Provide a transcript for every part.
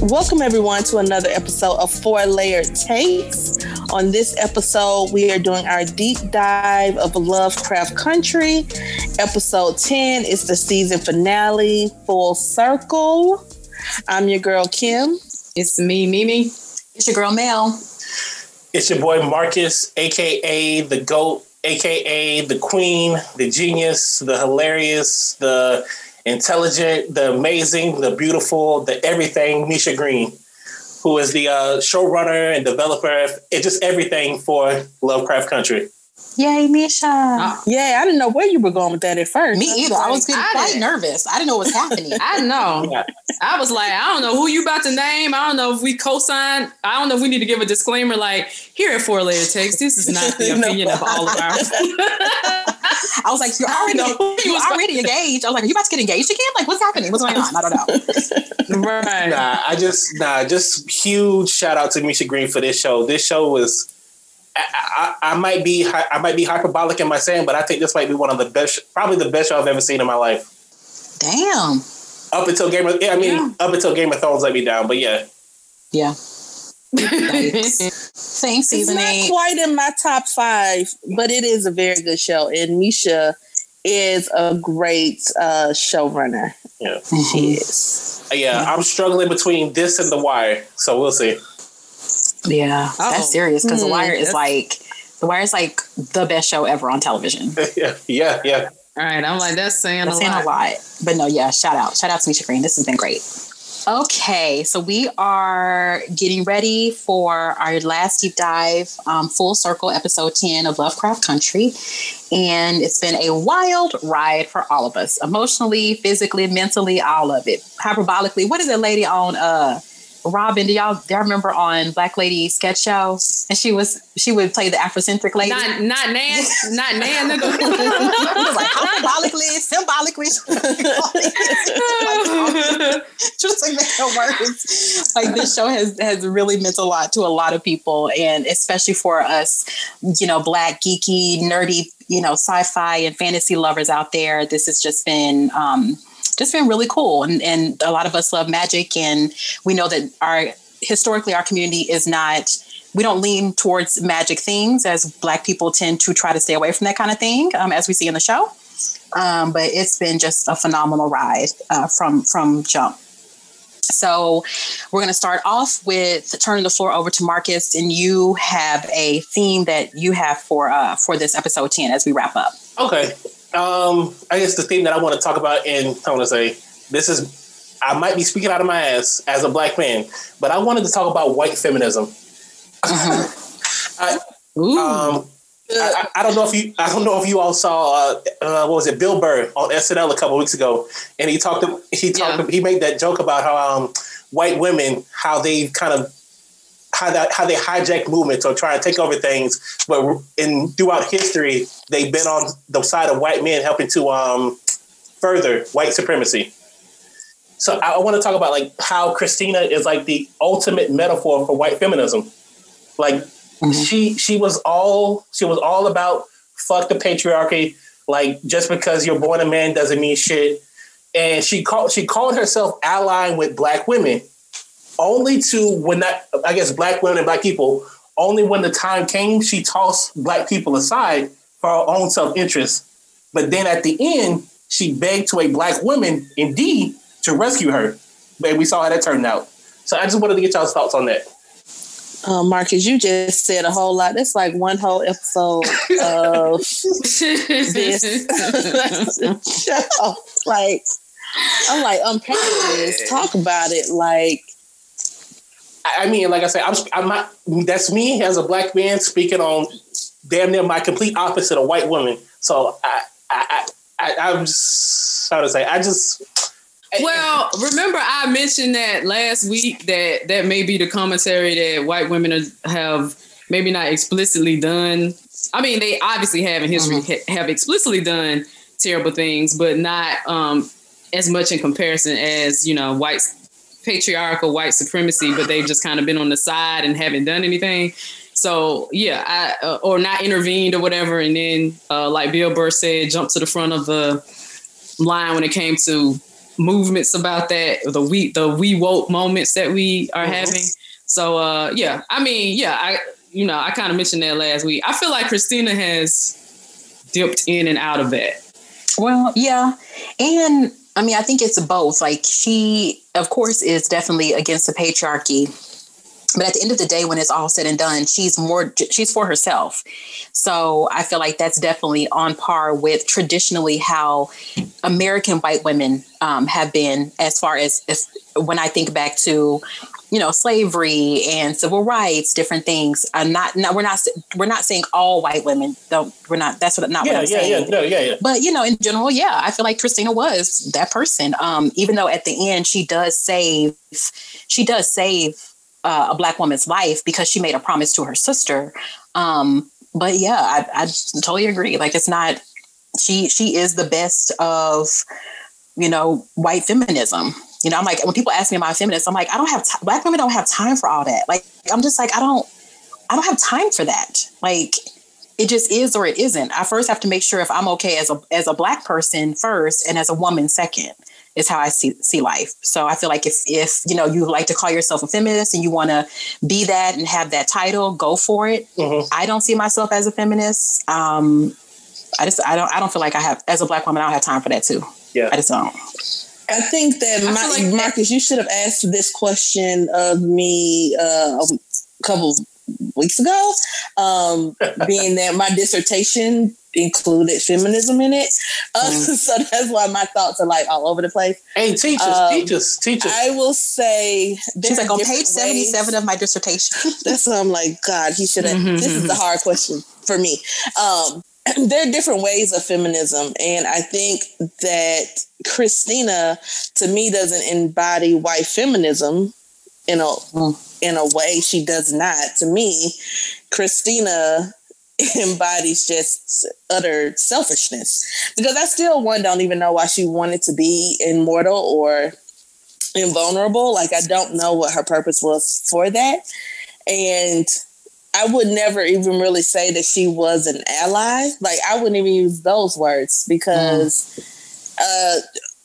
Welcome, everyone, to another episode of Four-Layer Takes. On this episode, we are doing our deep dive of Lovecraft Country. Episode 10 is the season finale, Full Circle. I'm your girl, Kim. It's me, Mimi. It's your girl, Mel. It's your boy, Marcus, a.k.a. The GOAT, a.k.a. The Queen, the Genius, the Hilarious, the Intelligent, the Amazing, the Beautiful, the Everything, Misha Green, who is the showrunner and developer, and just everything for Lovecraft Country. Yay, Misha. Yeah, I didn't know where you were going with that at first. Me either. I was getting quite nervous. I didn't know what was happening. I know. Yeah. I was like, I don't know who you about to name. I don't know if we co-sign. I don't know if we need to give a disclaimer like, here at Four Layer Takes, this is not the opinion of all of our. I was like, you're already engaged. I was like, are you about to get engaged again? Like, what's happening? What's going on? I don't know. Right. Just huge shout out to Misha Green for this show. This show was... I might be hyperbolic in my saying, but I think this might be one of the best, probably the best show I've ever seen in my life. Damn. Up until Game of Thrones let me down, but yeah. Yeah. Same season. It's not quite in my top 5, but it is a very good show, and Misha is a great showrunner. Yeah, she is. Yeah, I'm struggling between this and The Wire, so we'll see. Yeah, that's serious because The Wire is like the best show ever on television. Yeah. All right, I'm like that's saying a lot. But no, yeah, shout out to Misha Green. This has been great. Okay, so we are getting ready for our last deep dive, Full Circle, episode 10 of Lovecraft Country. And it's been a wild ride for all of us, emotionally, physically, mentally, all of it. Hyperbolically, what is that lady on Robin, do y'all remember on Black Lady Sketch Show? And she would play the Afrocentric lady. Not Nan, nigga. It was like symbolically. Just like the words. Like this show has really meant a lot to a lot of people, and especially for us, you know, Black, geeky, nerdy, you know, sci-fi and fantasy lovers out there. This has just been really cool. And a lot of us love magic, and we know that historically our community is not, we don't lean towards magic things, as Black people tend to try to stay away from that kind of thing, as we see in the show. But it's been just a phenomenal ride from jump. So we're going to start off with turning the floor over to Marcus, and you have a theme that you have for this episode 10 as we wrap up. Okay. I guess the theme that I want to talk about, and I want to say this is, I might be speaking out of my ass as a Black man, but I wanted to talk about white feminism. I don't know if you all saw Bill Burr on SNL a couple weeks ago, and he made that joke about how white women, how they hijack movements or try to take over things, but throughout history they've been on the side of white men helping to further white supremacy. So I want to talk about like how Christina is like the ultimate metaphor for white feminism. Like she was all about fuck the patriarchy. Like just because you're born a man doesn't mean shit. And she called herself allying with Black women. Black women and Black people, only when the time came, she tossed Black people aside for her own self-interest. But then at the end, she begged to a Black woman, indeed, to rescue her. But we saw how that turned out. So I just wanted to get y'all's thoughts on that. Marcus, you just said a whole lot. That's like one whole episode of this show. Like, I'm like, unpack this, talk about it, like, I mean, like I said, that's me as a Black man speaking on damn near my complete opposite of white women. So remember I mentioned that last week that may be the commentary that white women have maybe not explicitly done. I mean, they obviously have in history have explicitly done terrible things, but not as much in comparison as, you know, whites. Patriarchal white supremacy, but they've just kind of been on the side and haven't done anything. So yeah, or not intervened or whatever. And then like Bill Burr said, jumped to the front of the line when it came to movements about that, the we woke moments that we are having. So I kind of mentioned that last week. I feel like Christina has dipped in and out of that. Well, yeah. And I mean, I think it's both. Like, she, of course, is definitely against the patriarchy. But at the end of the day, when it's all said and done, she's for herself. So I feel like that's definitely on par with traditionally how American white women have been, as far as when I think back to, you know, slavery and civil rights, different things. We're not saying all white women. That's not what I'm saying. Yeah. But you know, in general, yeah, I feel like Christina was that person. Even though at the end she does save a Black woman's life because she made a promise to her sister. But yeah, I totally agree. Like, it's not, she is the best of, you know, white feminism. You know, I'm like, when people ask me about feminists, I'm like, I don't have Black women don't have time for all that. Like, I'm just like, I don't have time for that. Like, it just is or it isn't. I first have to make sure if I'm okay as a Black person first, and as a woman second, is how I see life. So I feel like if you know, you like to call yourself a feminist and you want to be that and have that title, go for it. Mm-hmm. I don't see myself as a feminist. I don't feel like I have, as a Black woman, I don't have time for that too. Yeah, I just don't. I think that Marcus, you should have asked this question of me a couple weeks ago, being that my dissertation included feminism in it. So that's why my thoughts are like all over the place. Hey, teachers. I will say, she's like on page 77 of my dissertation. That's what I'm like, God, he should have. Mm-hmm. This is the hard question for me. There are different ways of feminism, and I think that Christina, to me, doesn't embody white feminism in a way. She does not. To me, Christina embodies just utter selfishness, because I still don't even know why she wanted to be immortal or invulnerable. Like, I don't know what her purpose was for that, and I would never even really say that she was an ally. Like, I wouldn't even use those words, because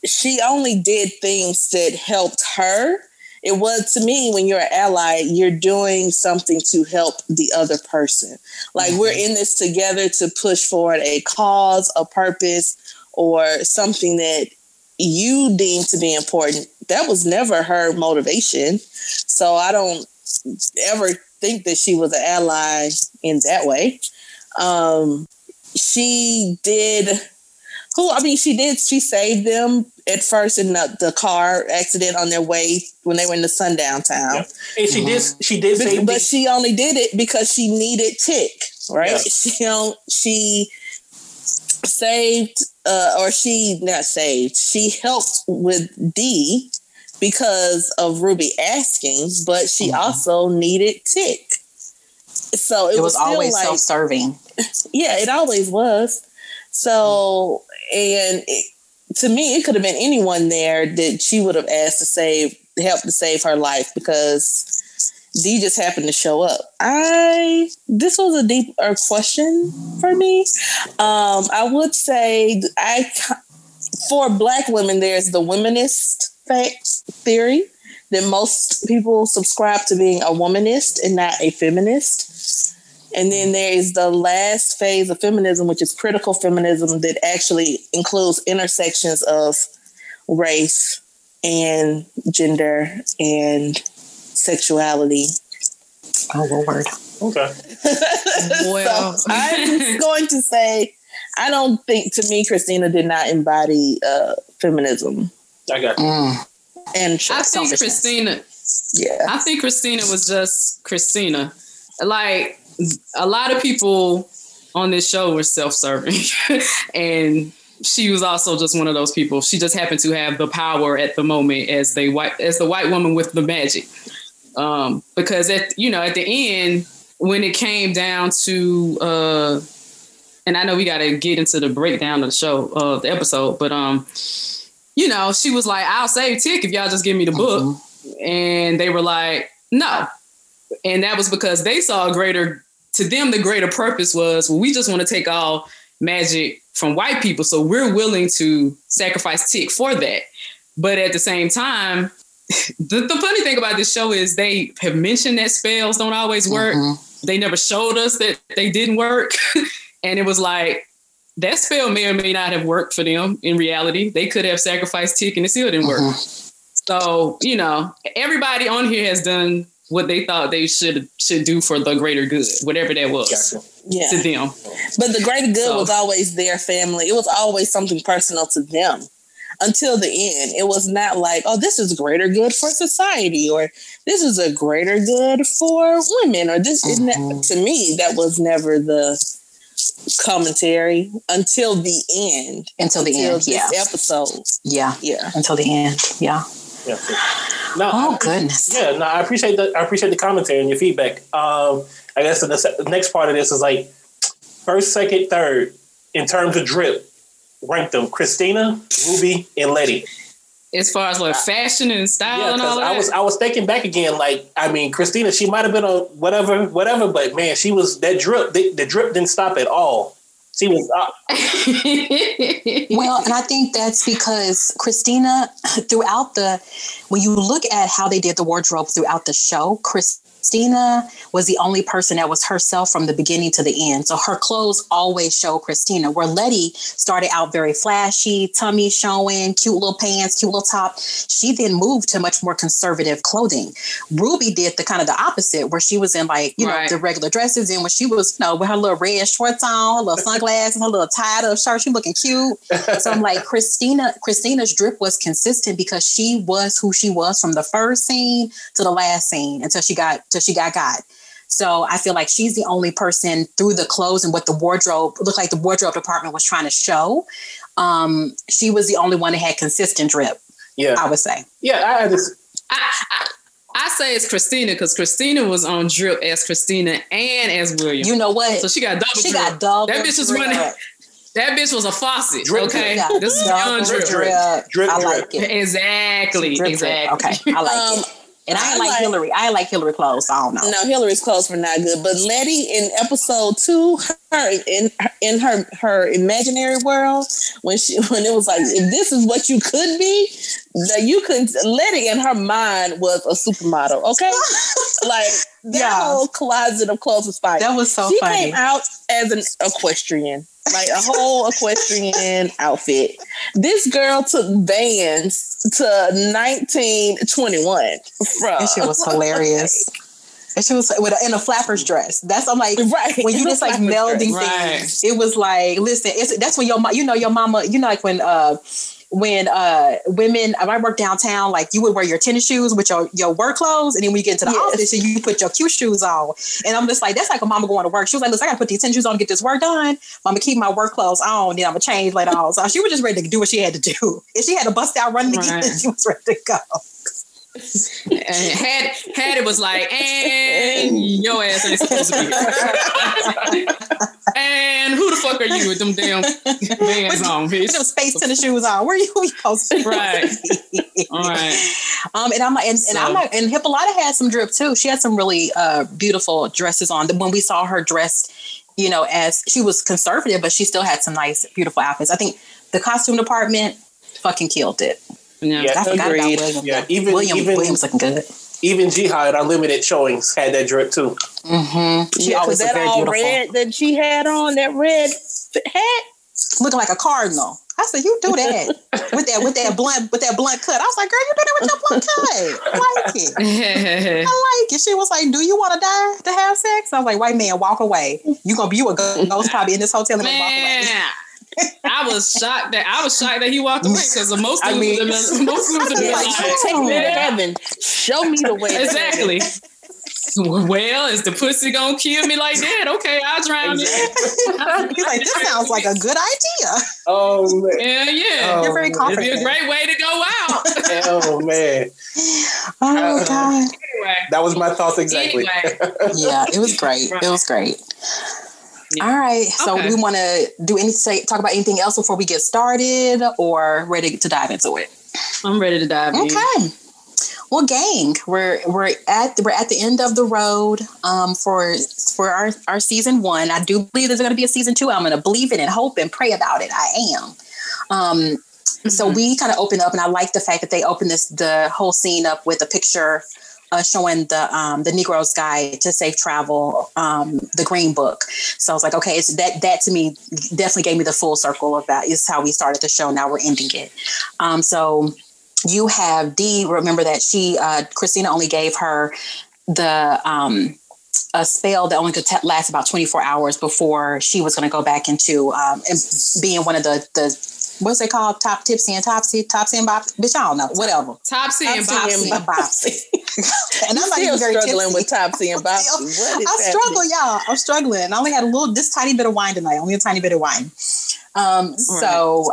she only did things that helped her. It was, to me, when you're an ally, you're doing something to help the other person. Like, mm-hmm. We're in this together to push forward a cause, a purpose, or something that you deem to be important. That was never her motivation. So I don't ever think that she was an ally in that way. She saved them at first in the car accident on their way when they were in the sundown town. Yep. And she mm-hmm. did save them. But she only did it because she needed Tick, right? Yep. She helped with Dee because of Ruby asking, but she mm-hmm. also needed Tick. So it was always like, self-serving. Yeah, it always was. So, and to me, it could have been anyone there that she would have asked to save her life, because Dee just happened to show up. This was a deeper question for me. I would say for Black women, there's the womanist theory that most people subscribe to, being a womanist and not a feminist. And then there is the last phase of feminism, which is critical feminism, that actually includes intersections of race and gender and sexuality. Oh, Lord. Okay. Well, so I'm just going to say, I don't think, to me, Christina did not embody feminism. I got you. And I think Christina. Yeah. I think Christina was just Christina. Like, a lot of people on this show were self-serving and she was also just one of those people. She just happened to have the power at the moment as the white woman with the magic. Because at the end, when it came down to, and I know we got to get into the breakdown of the show, the episode, but, you know, she was like, I'll save Tick if y'all just give me the book. Mm-hmm. And they were like, no. And that was because they saw the greater purpose was, well, we just want to take all magic from white people. So we're willing to sacrifice Tick for that. But at the same time, the funny thing about this show is they have mentioned that spells don't always work. Mm-hmm. They never showed us that they didn't work. And it was like, that spell may or may not have worked for them in reality. They could have sacrificed Tick and it still didn't work. Mm-hmm. So, you know, everybody on here has done what they thought they should do for the greater good, whatever that was to them. But the greater good was always their family. It was always something personal to them until the end. It was not like, oh, this is greater good for society, or this is a greater good for women, or this mm-hmm. isn't. To me, that was never the commentary until the end. Until the end, this episode. Yeah. Yeah. Until the end. Yeah. Yeah. No, goodness. Yeah, no, I appreciate the commentary and your feedback. I guess the next part of this is like first, second, third in terms of drip. Rank them: Christina, Ruby, and Letty. As far as like fashion and style, and all that. I was thinking back again. Like, I mean, Christina, she might have been on whatever, but man, she was that drip. The drip didn't stop at all. She was up. Well, and I think that's because Christina, when you look at how they did the wardrobe throughout the show, Christina was the only person that was herself from the beginning to the end. So her clothes always show Christina, where Letty started out very flashy, tummy showing, cute little pants, cute little top. She then moved to much more conservative clothing. Ruby did the kind of the opposite, where she was in like, the regular dresses. And when she was, with her little red shorts on, her little sunglasses, her little tied up shirt, she looking cute. So I'm like, Christina's drip was consistent because she was who she was from the first scene to the last scene until she got. So I feel like she's the only person through the clothes and what the wardrobe looked like the wardrobe department was trying to show. She was the only one that had consistent drip. Yeah, I would say. Yeah, I say it's Christina because Christina was on drip as Christina and as William. You know what? So she got double drip. That bitch was running. That bitch was a faucet. Drip, okay, yeah. This is on drip. I like it. Exactly. Okay, I like it. And I like Hillary. I like Hillary clothes. So I don't know. No, Hillary's clothes were not good. But Letty in episode 2, her imaginary world, when it was like, if this is what you could be, Letty in her mind was a supermodel. Okay, like that whole closet of clothes was fire. That was so funny. She came out as an equestrian. Like a whole equestrian outfit. This girl took Vans to 1921. That shit was hilarious. And she was in a flapper's dress. That's I'm like, right. When you just like melding things, it was like, listen, that's when your mama, like when women, I work downtown, like you would wear your tennis shoes with your work clothes. And then when you get into the office and you put your cute shoes on. And I'm just like, that's like a mama going to work. She was like, listen, I got to put these tennis shoes on to get this work done. I'm going to keep my work clothes on. Then I'm going to change later on. So she was just ready to do what she had to do. If she had to bust out running to get this, she was ready to go. And had it was like, and your ass ain't supposed to be here. And who the fuck are you with them damn bands on, bitch? With them space tennis shoes on. Where are you supposed to be? Right. All right. And Hippolyta had some drip too. She had some really beautiful dresses on. When we saw her dressed, as she was conservative, but she still had some nice, beautiful outfits. I think the costume department fucking killed it. Yeah, I forgot about William. Yeah, even William's looking good. Even Jihad at Unlimited showings had that drip too. Mm-hmm. She always looked very beautiful. Red that she had on, that red hat, looking like a cardinal. I said, "You do that with that blunt cut." I was like, "Girl, you do that with your blunt cut." I like it. I like it. She was like, "Do you want to die to have sex?" I was like, "White man, walk away. You a ghost probably in this hotel and walk away." I was shocked that he walked away because most of them, show me the way. Exactly. Well, is the pussy gonna kill me like that? Okay, I'll drown it. He's like, this sounds like a good idea. Oh man. Yeah. You're very confident. It'd be a great way to go out. Oh man. Oh God. Anyway. That was my thoughts exactly. Anyway. Yeah, it was great. Right. It was great. Yeah. All right. So we want to talk about anything else before we get started, or ready to dive into it? I'm ready to dive in. Okay. Well, gang, we're at the end of the road for our season 1. I do believe there's going to be a season 2. I'm going to believe it and hope and pray about it. I am. Mm-hmm. So we kind of open up, and I like the fact that they open the whole scene up with a picture showing the Negro's Guide to Safe Travel, the Green Book. So I was like, okay, it's that to me definitely gave me the full circle of that. It's how we started the show. Now we're ending it. So you have Dee. Remember that Christina only gave her a spell that only could last about 24 hours before she was going to go back into and being one of the what's they called? Top tipsy and topsy and bopsy. Bitch, I don't know. Whatever. Topsy and bopsy. And I'm still struggling with topsy and bopsy. I struggle, y'all. I'm struggling. I only had a tiny bit of wine. Right. So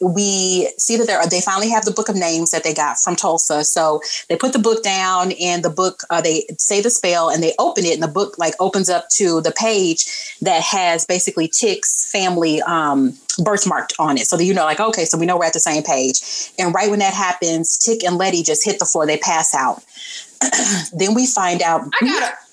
we see that they finally have the book of names that they got from Tulsa. So they put the book down, and the book, they say the spell and they open it, and the book opens up to the page that has basically Chick's family birthmarked on it. So that, okay, so we know we're at the same page. And right when that happens, Chick and Letty just hit the floor. They pass out. Then we find out.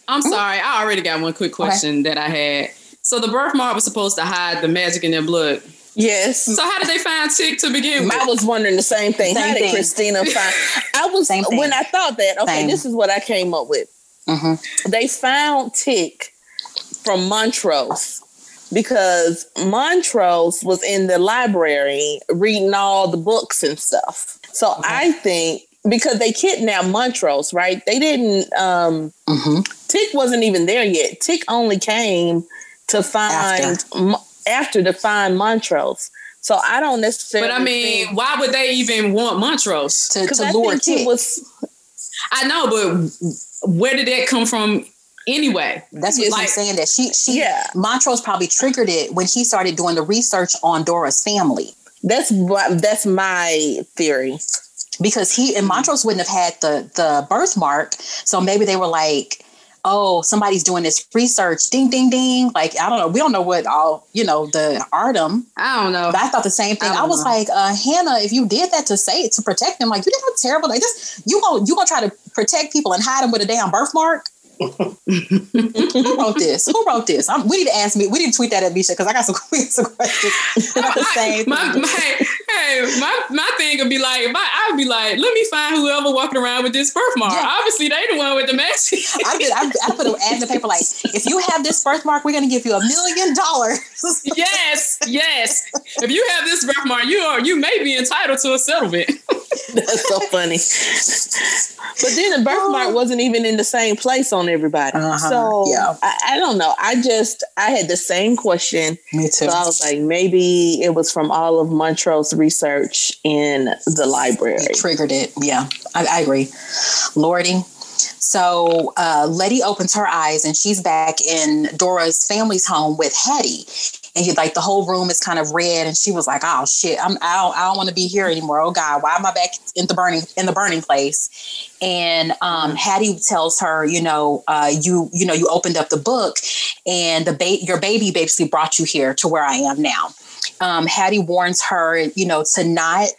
I'm sorry. I already got one quick question that I had. So the birthmark was supposed to hide the magic in their blood. Yes. So how did they find Chick to begin with? I was wondering the same thing. How did Christina find? When I thought that, this is what I came up with. Mm-hmm. They found Chick from Montrose because Montrose was in the library reading all the books and stuff. So I think because they kidnapped Montrose, right? They didn't, Chick wasn't even there yet. Chick only came to find after to find Montrose. So I don't necessarily. But I mean, why would they even want Montrose to lure Chick? I know, but where did that come from? Anyway, that's what I'm saying. That Montrose probably triggered it when he started doing the research on Dora's family. That's my theory. Because he and Montrose wouldn't have had the birthmark, so maybe they were like, oh, somebody's doing this research. Ding, ding, ding. I don't know. We don't know what all, the Ardham. I don't know. But I thought the same thing. I was like, Hannah, if you did that to protect them, you did how terrible. This, you gonna try to protect people and hide them with a damn birthmark? Who wrote this? We need to ask me. We need to tweet that at Misha because I got some questions about the same. My thing would be I'd be like, let me find whoever walking around with this birthmark. Yeah. Obviously, they the one with the magic. I put an ad in the paper if you have this birthmark, we're gonna give you $1 million. Yes. If you have this birthmark, you may be entitled to a settlement. That's so funny. But then the birthmark wasn't even in the same place on everybody. So yeah. I don't know. I had the same question. Me too. So I was like, maybe it was from all of Montrose's research in the library. It triggered it. Yeah, I agree. Lordy. So Letty opens her eyes and she's back in Dora's family's home with Hattie. And the whole room is kind of red. And she was like, oh, shit, I don't want to be here anymore. Oh, God, why am I back in the burning place? And Hattie tells her, you opened up the book and your baby basically brought you here to where I am now. Hattie warns her, to not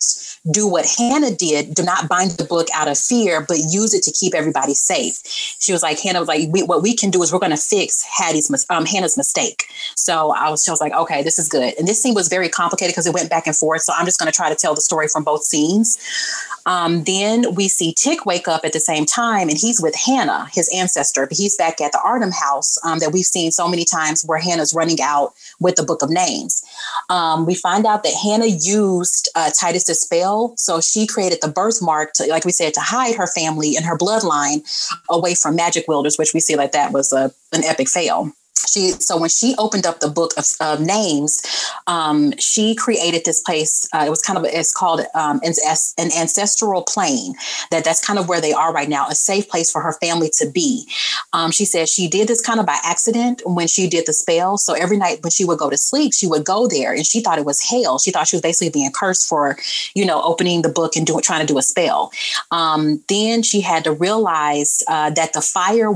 do what Hannah did. Do not bind the book out of fear, but use it to keep everybody safe. She was like, Hannah was like, what we can do is we're going to fix Hannah's mistake. So she was like, okay, this is good. And this scene was very complicated because it went back and forth. So I'm just going to try to tell the story from both scenes. Then we see Chick wake up at the same time, and he's with Hannah, his ancestor. But he's back at the Ardham house that we've seen so many times where Hannah's running out with the book of names. We find out that Hannah used Titus's spell. So she created the birthmark to, like we said, to hide her family and her bloodline away from magic wielders, which we see that was an epic fail. So when she opened up the book of names, she created this place. It was it's called an ancestral plane. That's kind of where they are right now, a safe place for her family to be. She said she did this kind of by accident when she did the spell. So every night when she would go to sleep, she would go there, and she thought it was hell. She thought she was basically being cursed for, opening the book and trying to do a spell. Then she had to realize that the fire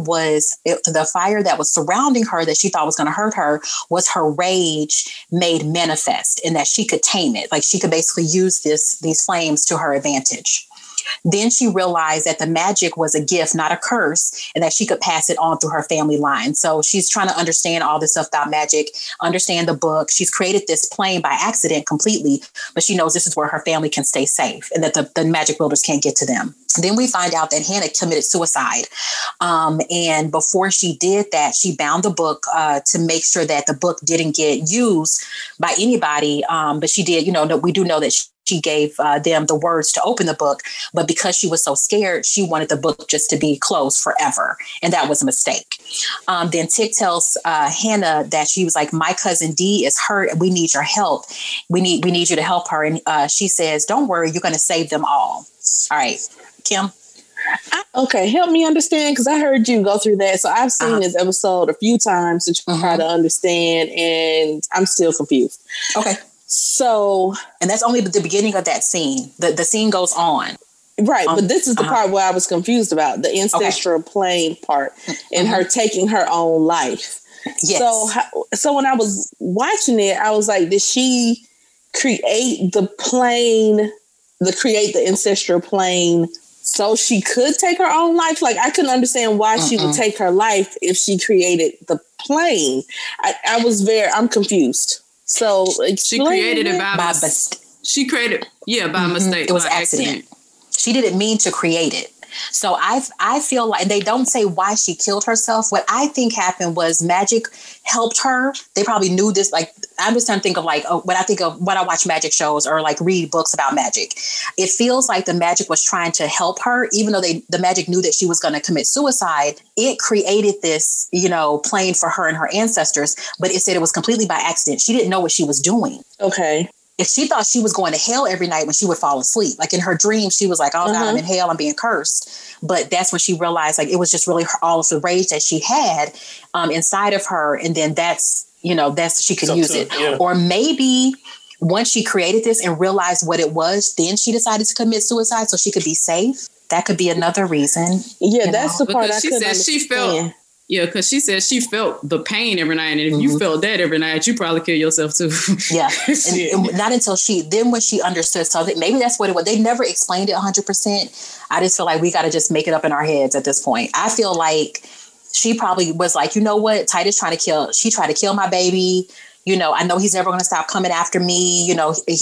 that was surrounding her that she thought was going to hurt her was her rage made manifest, and that she could tame it. She could basically use these flames to her advantage. Then she realized that the magic was a gift, not a curse, and that she could pass it on through her family line. So she's trying to understand all this stuff about magic, understand the book. She's created this plane by accident completely, but she knows this is where her family can stay safe and that the magic wielders can't get to them. Then we find out that Hannah committed suicide. And before she did that, she bound the book to make sure that the book didn't get used by anybody. But she did, we do know that she gave them the words to open the book. But because she was so scared, she wanted the book just to be closed forever. And that was a mistake. Then Tick tells Hannah that she was like, my cousin Dee is hurt and we need your help. We need you to help her. And she says, don't worry, you're going to save them all. All right, Kim. Okay, help me understand, because I heard you go through that. So I've seen this episode a few times to try to understand, and I'm still confused. Okay. So, and that's only the beginning of that scene. The scene goes on. Right, but this is the part where I was confused about, the ancestral plane part and her taking her own life. Yes. So when I was watching it, I was like, did she create the plane, the ancestral plane, so she could take her own life? Like, I couldn't understand why she would take her life if she created the plane. I'm confused. So she created it by mistake. It was accident. She didn't mean to create it. So I feel like, and they don't say why she killed herself. What I think happened was magic helped her. They probably knew this. Like, I'm just trying to think of when I watch magic shows or like read books about magic, it feels like the magic was trying to help her, even though the magic knew that she was going to commit suicide. It created this, plane for her and her ancestors, but it said it was completely by accident. She didn't know what she was doing. Okay. If she thought she was going to hell every night when she would fall asleep, like in her dream, she was like, oh, God, I'm in hell. I'm being cursed. But that's when she realized, like, it was just really all of the rage that she had inside of her. And then that's she could use it. Yeah. Or maybe once she created this and realized what it was, then she decided to commit suicide so she could be safe. That could be another reason. Yeah, that's the part because I couldn't understand. Yeah, because she said she felt the pain every night. And if you felt that every night, you probably kill yourself too. Yeah. And not until when she understood something, maybe that's what it was. They never explained it 100%. I just feel like we got to just make it up in our heads at this point. I feel like she probably was like, you know what? She tried to kill my baby. I know he's never going to stop coming after me.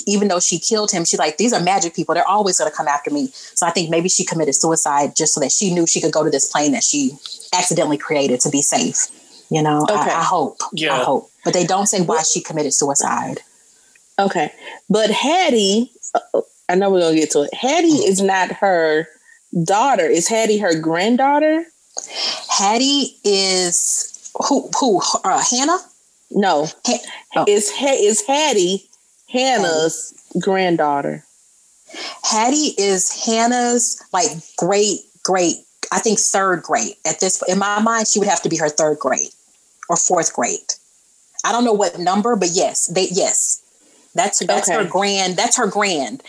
Even though she killed him, she's like, these are magic people. They're always going to come after me. So I think maybe she committed suicide just so that she knew she could go to this plane that she accidentally created to be safe. I hope. Yeah. I hope. But they don't say why she committed suicide. Okay. But Hattie, I know we're going to get to it. Hattie is not her daughter. Is Hattie her granddaughter? Hattie is who? Hannah? No, is Hattie Hannah's granddaughter? Hattie is Hannah's great, I think third grade at this. In my mind, she would have to be her third grade or fourth grade. I don't know what number, but yes. That's okay. That's her grand.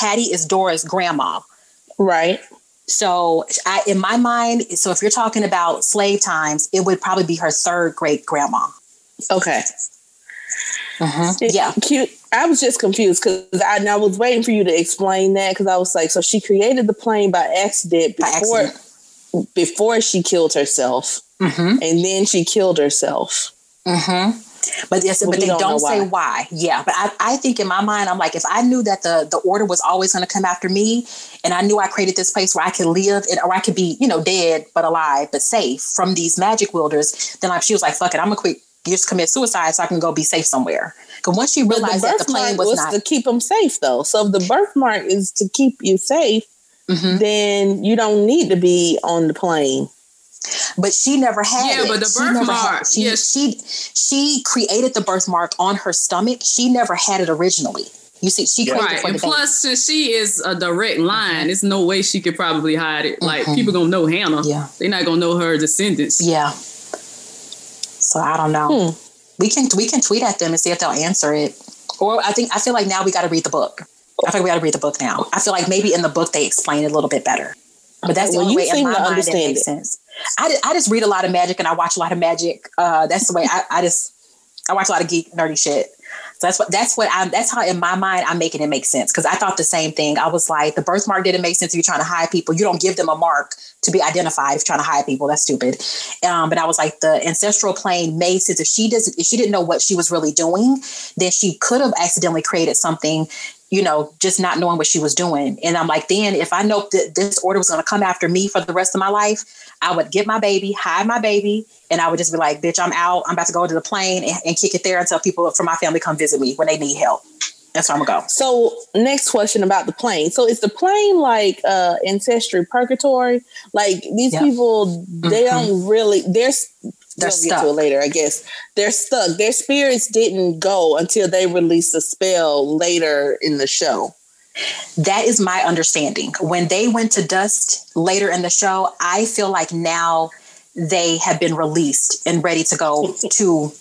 Hattie is Dora's grandma. Right. So in my mind, if you're talking about slave times, it would probably be her third great grandma. Okay. Yeah. Cute. I was just confused because I was waiting for you to explain that, because I was like, so she created the plane by accident before she killed herself, and then she killed herself. Mm-hmm. But they don't say why. Yeah. But I think in my mind, I'm like, if I knew that the order was always going to come after me, and I knew I created this place where I could live or I could be, dead, but alive, but safe from these magic wielders, then she was like, fuck it, I'm going to just commit suicide so I can go be safe somewhere. Because once she realized that the plan was to keep them safe, though. So if the birthmark is to keep you safe, then you don't need to be on the plane. But she never had it. Yeah, but the birthmark. She created the birthmark on her stomach. She never had it originally. You see, she created it for the baby. Plus, since she is a direct line, there's no way she could probably hide it. Like, people going to know Hannah. Yeah. They're not going to know her descendants. Yeah. So, I don't know. We can tweet at them and see if they'll answer it. Or I feel like now we got to read the book. I think we got to read the book now. I feel like maybe in the book they explain it a little bit better. But that's the only way in my mind that makes sense. I just read a lot of magic and I watch a lot of magic. That's the way I watch a lot of geek nerdy shit. So that's how in my mind I'm making it make sense, because I thought the same thing. I was like, the birthmark didn't make sense if you're trying to hide people. You don't give them a mark to be identified if trying to hide people. That's stupid. But I was like, the ancestral plane made sense. If she didn't know what she was really doing, then she could have accidentally created something, you know, just not knowing what she was doing. And I'm like, then if I know that this order was going to come after me for the rest of my life, I would get my baby, hide my baby. And I would just be like, bitch, I'm out. I'm about to go to the plane and kick it there until people from my family come visit me when they need help. That's where I'm going to go. So next question about the plane. So is the plane like ancestry purgatory? Like these people, they don't really, they're stuck. We'll get to it later, I guess. They're stuck. Their spirits didn't go until they released a spell later in the show. That is my understanding. When they went to dust later in the show, I feel like now they have been released and ready to go to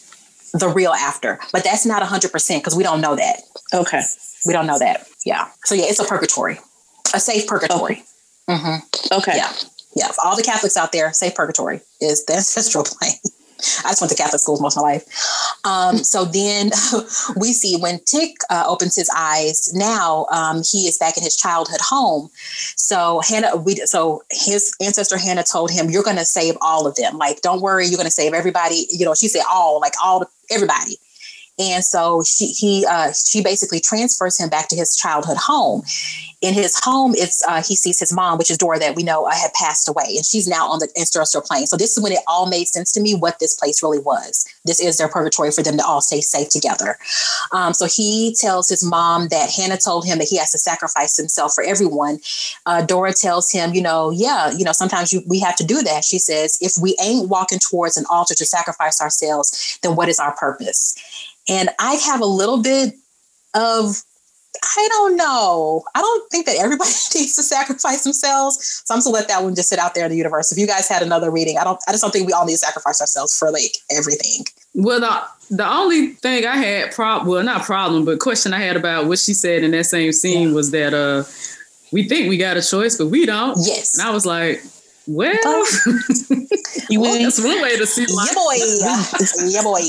the real after. But that's not 100% because we don't know that. Okay. We don't know that. Yeah. So yeah, it's a purgatory, a safe purgatory. Okay. Mm-hmm. Okay. Yeah. Yeah, for all the Catholics out there, safe purgatory is the ancestral plane. I just went to Catholic schools most of my life. So then we see when Tick opens his eyes now, he is back in his childhood home. So his ancestor Hannah told him, "You're going to save all of them. Like, don't worry, you're going to save everybody." You know, she said everybody. And so she basically transfers him back to his childhood home. In his home, he sees his mom, which is Dora, that we know had passed away. And she's now on the ancestral plane. So this is when it all made sense to me what this place really was. This is their purgatory for them to all stay safe together. So he tells his mom that Hannah told him that he has to sacrifice himself for everyone. Dora tells him, sometimes we have to do that. She says, if we ain't walking towards an altar to sacrifice ourselves, then what is our purpose? And I have a little bit of, I don't know. I don't think that everybody needs to sacrifice themselves. So I'm just gonna let that one just sit out there in the universe. If you guys had another reading, I just don't think we all need to sacrifice ourselves for like everything. Well, the only thing I had question I had about what she said in that same scene was that we think we got a choice, but we don't. Yes. And I was like, well, that's one way to see life. Yeah, boy.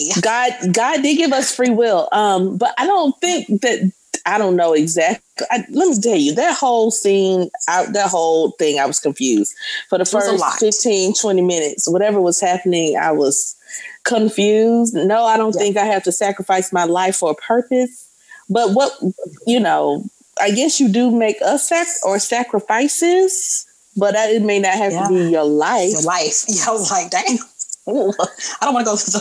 God did give us free will. But I don't think that, I don't know exactly. Let me tell you, that whole thing, I was confused. For the first 15, 20 minutes, whatever was happening, I was confused. No, I don't think I have to sacrifice my life for a purpose. But I guess you do make us sacrifices. But it may not have to be your life. Your life. Yeah, I was like, dang. Ooh, I don't want to go to the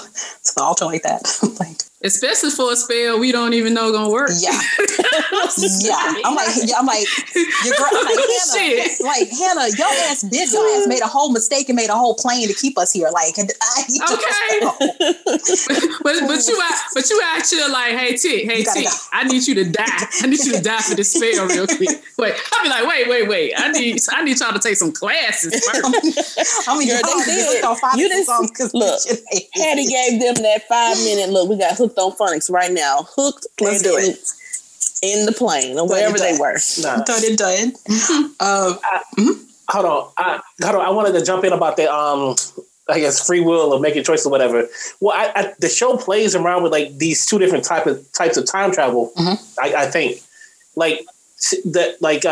altar like that. Like, especially for a spell we don't even know gonna work. Yeah. I'm like, your girl, I'm like, Hannah, your ass bitch, your ass made a whole mistake and made a whole plan to keep us here. Like, and okay. but you out here like, hey T, I need you to die. I need you to die for this spell real quick. Wait, I'll be like, wait. I need y'all to take some classes first. I mean, girl, they did. You didn't look. Hattie gave them that 5-minute look. We got hooked on phonics right now. Let's do it. In the plane or wherever they were. No. Done. Hold on. I wanted to jump in about the I guess free will or making choices or whatever. Well, I the show plays around with like these two different types of time travel. Mm-hmm. I think like that, like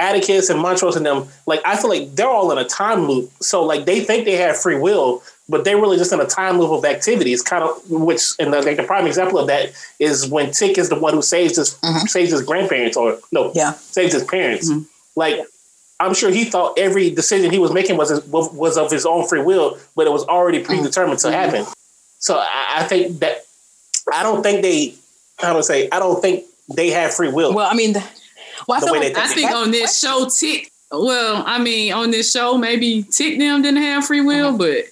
Atticus and Montrose and them. Like I feel like they're all in a time loop. So like they think they have free will, but they're really just in a time loop of activities, kind of which, and the prime example of that is when Tick is the one who saves his parents. Mm-hmm. Like, I'm sure he thought every decision he was making was of his own free will, but it was already predetermined to happen. So I think that, I don't think they have free will. Well, I mean, on this show, maybe Tick them didn't have free will, but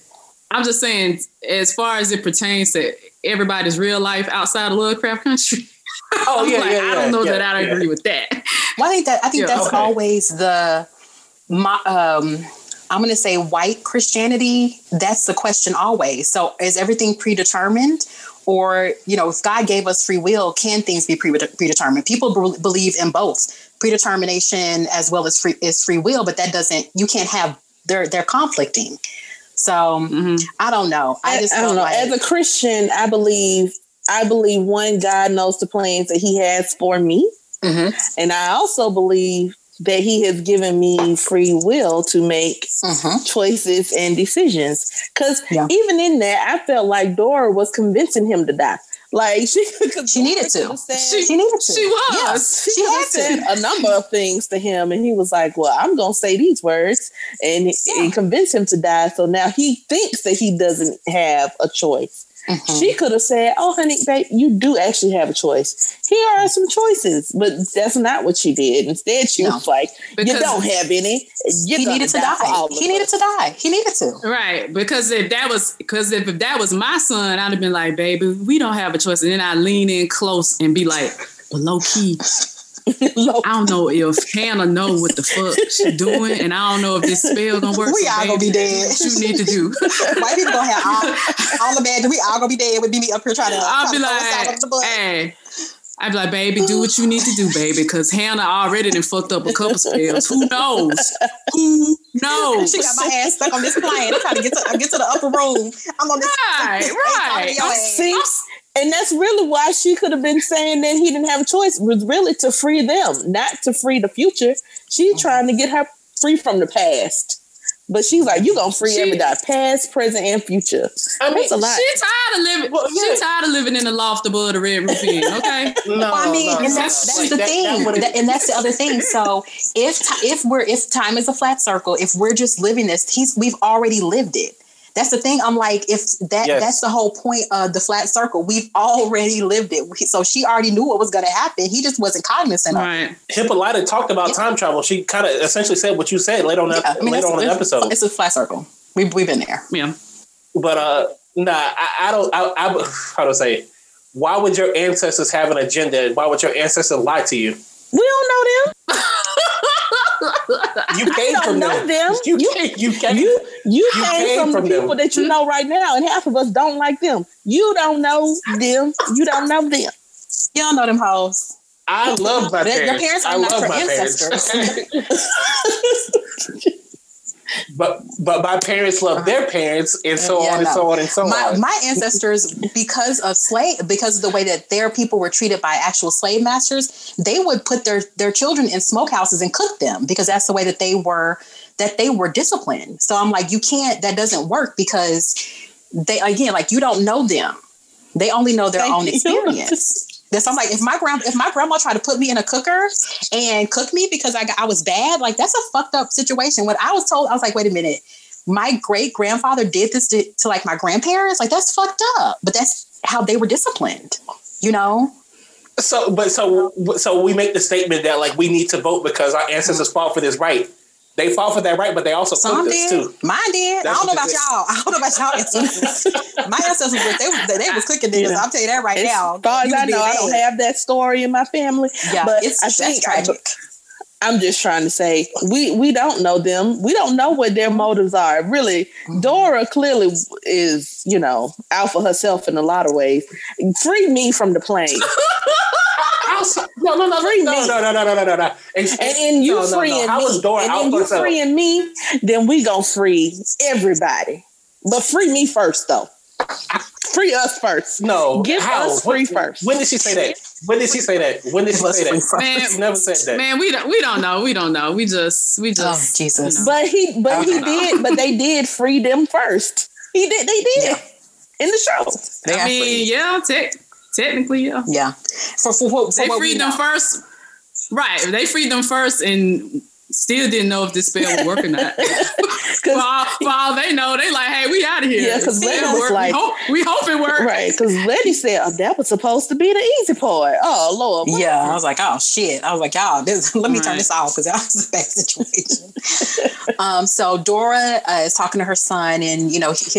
I'm just saying, as far as it pertains to everybody's real life outside of Lovecraft Country, I don't know that I agree with that. Well, I think that's always the, I'm going to say white Christianity. That's the question always. So is everything predetermined? Or, if God gave us free will, can things be predetermined? People believe in both predetermination as well as free will, but that doesn't, you can't have, they're conflicting. So I don't know. I don't know. As a Christian, I believe I believe, one, God knows the plans that he has for me. Mm-hmm. And I also believe that he has given me free will to make choices and decisions. Because even in that, I felt like Dora was convincing him to die. Like she needed to. She needed to. She was. Yes, she had said a number of things to him, and he was like, "Well, I'm gonna say these words and convince him to die." So now he thinks that he doesn't have a choice. Mm-hmm. She could have said, "Oh, honey, babe, you do actually have a choice. Here are some choices," but that's not what she did. Instead, she was like, "You don't have any. He needed to die. He needed to." Right, because if that was my son, I'd have been like, "Baby, we don't have a choice." And then I lean in close and be like, "But low key." I don't know if Hannah know what the fuck she's doing, and I don't know if this spell gonna work. We all gonna be dead. What you need to do. White people gonna have all the bad. We all gonna be dead. Would be me up here trying to. I'll be like, hey. I'd be like, baby, do what you need to do, baby, because Hannah already done fucked up a couple spells. Who knows? Who knows? She got my ass stuck on this plane. I'm trying to get to the upper room. I'm on this. Right. And that's really why she could have been saying that he didn't have a choice, was really to free them, not to free the future. She's trying to get her free from the past. But she's like, you gonna free everybody, past, present, and future. I mean, that's a lot. She tired of living in the loft above the red roof inn. Okay, and that's the other thing. So if time is a flat circle, if we're just living this, we've already lived it. That's the thing. I'm like, that's the whole point of the flat circle. We've already lived it. So she already knew what was going to happen. He just wasn't cognizant of it. Hippolyta talked about time travel. She kind of essentially said what you said later on in the episode. It's a flat circle. We've been there. Yeah. But how do I say it? Why would your ancestors have an agenda? Why would your ancestors lie to you? We don't know them. You came from them. You came from people that you know right now, and half of us don't like them. You don't know them. You don't know them. You don't know them hoes. I love my parents. Your parents are not your ancestors. But my parents love their parents, and so on and so on. My ancestors, because of the way that their people were treated by actual slave masters, they would put their children in smokehouses and cook them because that's the way that they were disciplined. So I'm like, that doesn't work because you don't know them. They only know their own experience. So I'm like, if my grandma tried to put me in a cooker and cook me because I was bad, like that's a fucked up situation. When I was told, I was like, wait a minute, my great grandfather did this to like my grandparents. Like that's fucked up, but that's how they were disciplined, you know. So we make the statement that like we need to vote because our ancestors fought for this right. They fought for that right, but they also cooked us too. Mine did. I don't know about y'all ancestors. My ancestors, they was cooking this. I'll tell you that right now. As far as I know, I don't have that story in my family. Yeah, but I think tragic. I'm just trying to say we don't know them. We don't know what their motives are. Really, Dora clearly is, you know, out for herself in a lot of ways. Free me from the plane. No. And you freeing me, then we gonna free everybody. But free me first, though. Free us first. No, give us free first. When did she say that? Man, she never said that. Man, we don't know. We don't know. We just. Oh, Jesus. You know. But they did free them first. They did in the show. Technically, yeah. Yeah. They freed them first. Right. They freed them first and still didn't know if this spell would work or not. for all they know, they like, hey, we out of here. Yeah, because Letty was like... We hope it works. Right, because Letty said, that was supposed to be the easy part. Oh, Lord. Yeah, I was like, oh, shit. I was like, y'all, let me turn this off because that was a bad situation. So Dora is talking to her son and, you know, his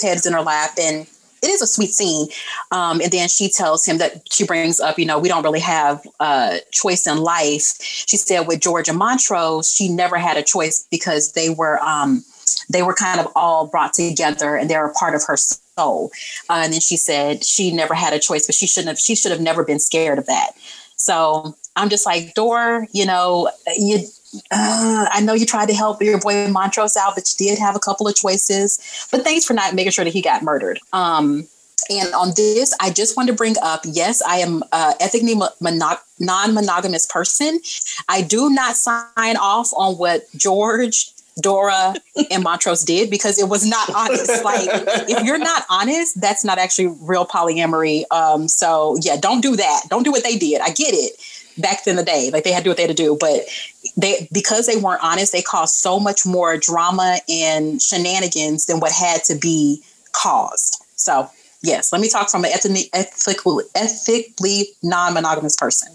head's in her lap and... It is a sweet scene. And then she tells him that she brings up, you know, we don't really have a choice in life. She said with George and Montrose, she never had a choice because they were kind of all brought together and they're a part of her soul. And then she said she never had a choice, but she should have never been scared of that. So I'm just like, Dora, you know, I know you tried to help your boy Montrose out, but you did have a couple of choices. But thanks for not making sure that he got murdered. And on this, I just want to bring up, yes, I am an ethically non-monogamous person. I do not sign off on what George, Dora, and Montrose did because it was not honest. Like, if you're not honest, that's not actually real polyamory. So, yeah, don't do that. Don't do what they did. I get it. Back in the day, like, they had to do what they had to do, but because they weren't honest, they caused so much more drama and shenanigans than what had to be caused. So, yes, let me talk from an ethically non-monogamous person.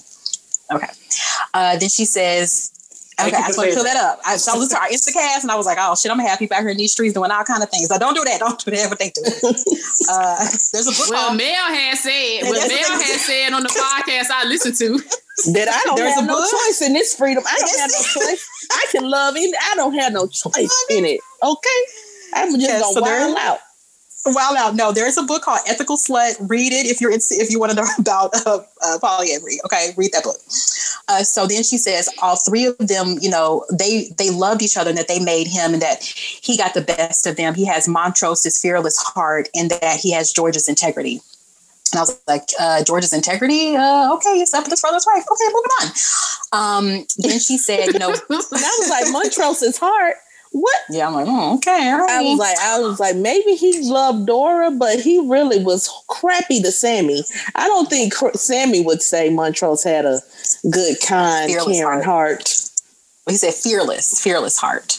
Okay. Then she says, okay, I just want to clear that up. I was listening to our Instacast and I was like, oh shit, I'm gonna have people out here in these streets doing all kinds of things. Like, don't do that. Don't do that. But they do. There's a book. Well, Mel had said on the podcast I listened to that I don't have no choice in this freedom. I don't have no choice. I can love it. I don't have no choice in it. Okay, I'm just gonna wild out. Wow, no, no, there's a book called Ethical Slut. Read it if you want to know about polyamory. Okay, read that book. So then she says all three of them, you know, they loved each other and that they made him and that he got the best of them. He has Montrose's fearless heart and that he has George's integrity. And I was like, George's integrity? Okay, it's up to his brother's wife. Okay, moving on. Then she said, you know, I was like, Montrose's heart. What? Yeah, I'm like, oh, okay. All right. I was like, maybe he loved Dora, but he really was crappy to Sammy. I don't think Sammy would say Montrose had a good, kind, caring heart. He said fearless heart.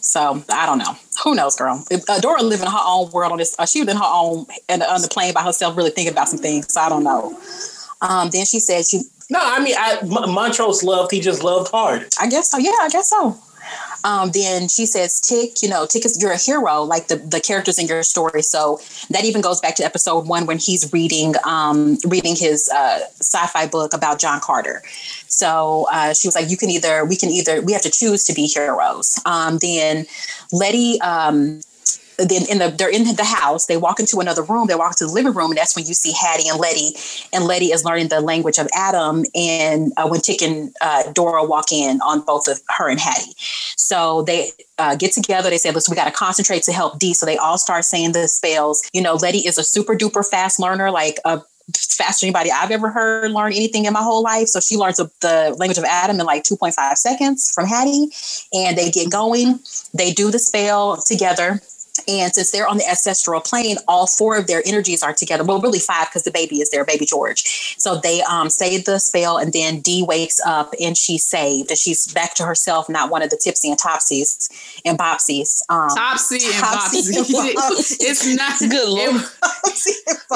So I don't know. Who knows, girl? Dora lived in her own world on this. She was in her own and on the plane by herself, really thinking about some things. So I don't know. Then she said she. No, I mean, Montrose loved. He just loved hard. I guess so. Yeah, I guess so. Then she says, Tick, you know, Tick is, you're a hero, like the characters in your story. So that even goes back to episode 1 when he's reading his sci-fi book about John Carter. So she was like, we have to choose to be heroes. Then Letty, then they're in the house, they walk into another room, they walk to the living room, and that's when you see Hattie and Letty. And Letty is learning the language of Adam. And when Tick and Dora walk in on both of her and Hattie. So they get together, they say, listen, we got to concentrate to help D. So they all start saying the spells. You know, Letty is a super duper fast learner, like faster than anybody I've ever heard learn anything in my whole life. So she learns the language of Adam in like 2.5 seconds from Hattie. And they get going, they do the spell together. And since they're on the ancestral plane, all four of their energies are together. Well, really five, because the baby is there, baby George. So they say the spell, and then Dee wakes up and she's saved. And she's back to herself, not one of the tipsy and topsies and bopsies. Topsy and bopsy. It's not good. Lord.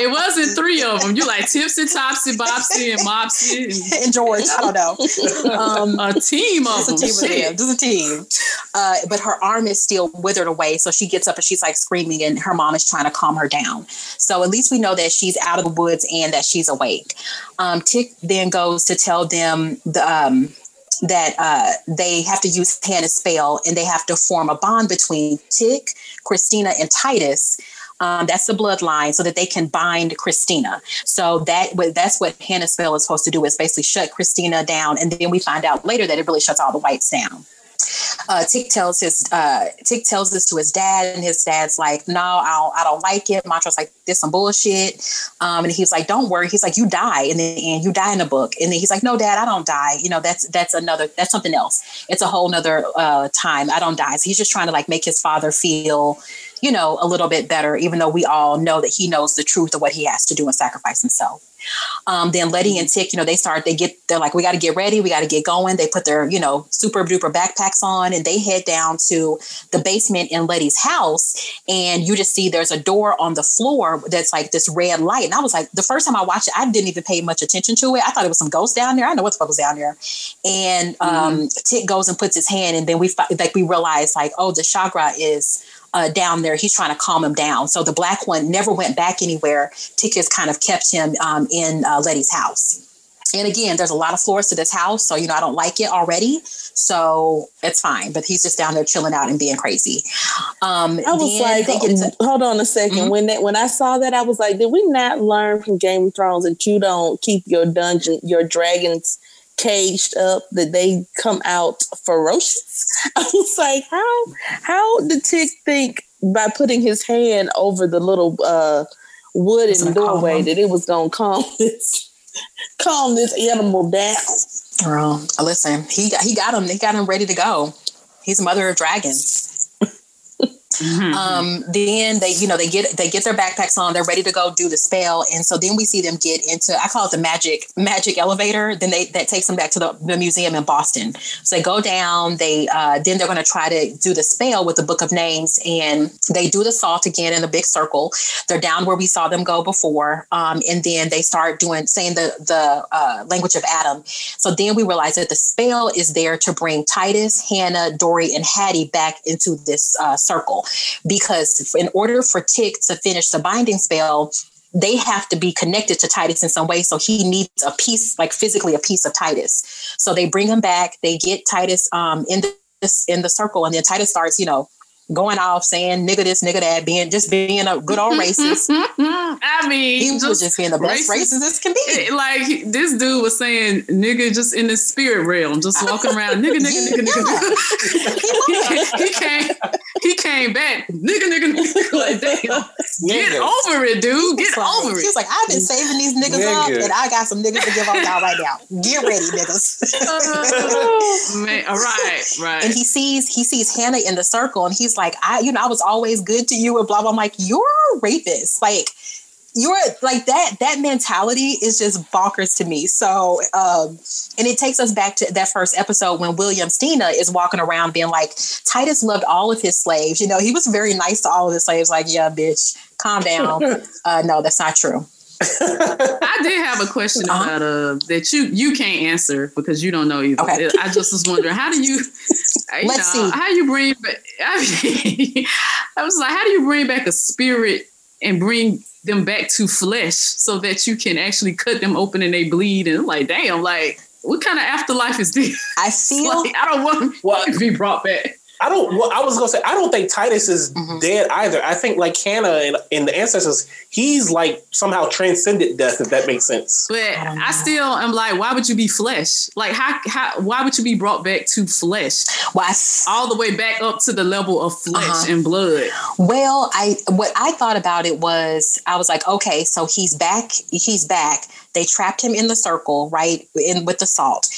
It wasn't three of them. You like tipsy, topsy, bopsy, and mopsy. And George, I don't know. A team of them. Just a team. But her arm is still withered away, so she gets up and she's like screaming and her mom is trying to calm her down. So at least we know that she's out of the woods and that she's awake. Tick then goes to tell them that they have to use Hannah's spell and they have to form a bond between Tick, Christina, and Titus. That's the bloodline, so that they can bind Christina. So that's what Hannah's spell is supposed to do, is basically shut Christina down. And then we find out later that it really shuts all the whites down. Tick tells this to his dad, and his dad's like, no, I don't like it. Montrose's like, this some bullshit. And he's like, don't worry. He's like, you die in the end. You die in the book. And then he's like, no, Dad, I don't die. You know, that's something else. It's a whole nother time. I don't die. So he's just trying to like make his father feel, you know, a little bit better, even though we all know that he knows the truth of what he has to do and sacrifice himself. Then Letty and Tick, you know, they're like, we got to get ready. We got to get going. They put their, you know, super duper backpacks on and they head down to the basement in Letty's house. And you just see there's a door on the floor that's like this red light. And I was like, the first time I watched it, I didn't even pay much attention to it. I thought it was some ghost down there. I know what the fuck was down there. And Tick goes and puts his hand, and then we realize like, oh, the chakra is down there. He's trying to calm him down. So the black one never went back anywhere. Tick has kind of kept him in Letty's house. And again, there's a lot of floors to this house. So, you know, I don't like it already. So it's fine. But he's just down there chilling out and being crazy. I was like, hold on a second. Mm-hmm. When I saw that, I was like, did we not learn from Game of Thrones that you don't keep your dragons caged up, that they come out ferocious? I was like, how did Tick think by putting his hand over the little wooden doorway that it was gonna calm this animal down. Girl, listen, he got him ready to go. He's a mother of dragons. Mm-hmm. Then they get their backpacks on, they're ready to go do the spell, and so then we see them get into, I call it the magic elevator. Then that takes them back to the museum in Boston. So they go down, then they're going to try to do the spell with the Book of Names, and they do the salt again in a big circle. They're down where we saw them go before, and then they start saying the language of Adam. So then we realize that the spell is there to bring Titus, Hannah, Dory, and Hattie back into this circle. Because in order for Tick to finish the binding spell, they have to be connected to Titus in some way. So he needs a piece, like physically a piece of Titus. So they bring him back. They get Titus in the circle, and then Titus starts, going off saying nigga this, nigga that, being a good old racist. I mean, he was just being the best racist as can be. Like this dude was saying nigga just in the spirit realm, just walking around nigga. He came back nigga. Like, damn, get over it, dude. Get over it. She's like, I've been saving these niggas up, and I got some niggas to give on y'all right now. Get ready, niggas. Man, all right. And he sees Hannah in the circle, and he's like, I was always good to you and blah blah. I'm like, you're a rapist. Like, you're like that mentality is just bonkers to me. So and it takes us back to that first episode when William Stina is walking around being like, Titus loved all of his slaves, he was very nice to all of his slaves. Like, yeah, bitch, calm down. No, that's not true. I did have a question about that you can't answer because you don't know either. Okay. I just was wondering, how do you see how you bring back, I was like, how do you bring back a spirit and bring them back to flesh so that you can actually cut them open and they bleed? And I'm like, damn, like what kind of afterlife is this? I feel like, I don't want to be brought back. I was gonna say, I don't think Titus is dead either. I think like Hannah and the ancestors, he's like somehow transcended death, if that makes sense. But I still am like, why would you be flesh? Like how why would you be brought back to flesh? Well, all the way back up to the level of flesh and blood. Well, what I thought about it was, I was like, okay, so he's back. They trapped him in the circle, right? With the salt.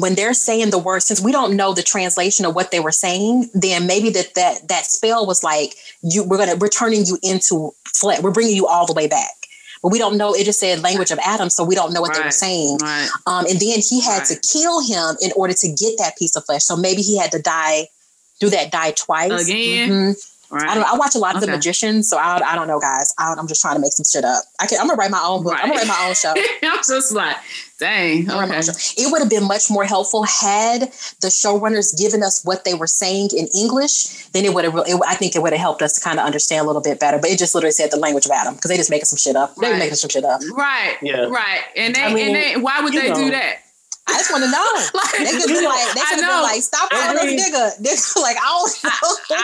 When they're saying the words, since we don't know the translation of what they were saying, then maybe that spell was like, we're turning you into flesh. We're bringing you all the way back. But we don't know. It just said language of Adam, so we don't know what they were saying. Right. And then he had to kill him in order to get that piece of flesh. So maybe he had to die twice. Again? Mm-hmm. Right. I don't know. I watch a lot of The Magicians, so I don't know, guys. I'm just trying to make some shit up. I'm gonna write my own book. Right. I'm gonna write my own show. I'm just like, dang. Okay. It would have been much more helpful had the showrunners given us what they were saying in English. Then it would have. I think it would have helped us to kind of understand a little bit better. But it just literally said the language of Adam because they just making some shit up. Right. They were making some shit up. Right. Yeah. Right. And why would they do that? I just want to know. Like, they could be like, stop calling this nigga. They're like, I don't know.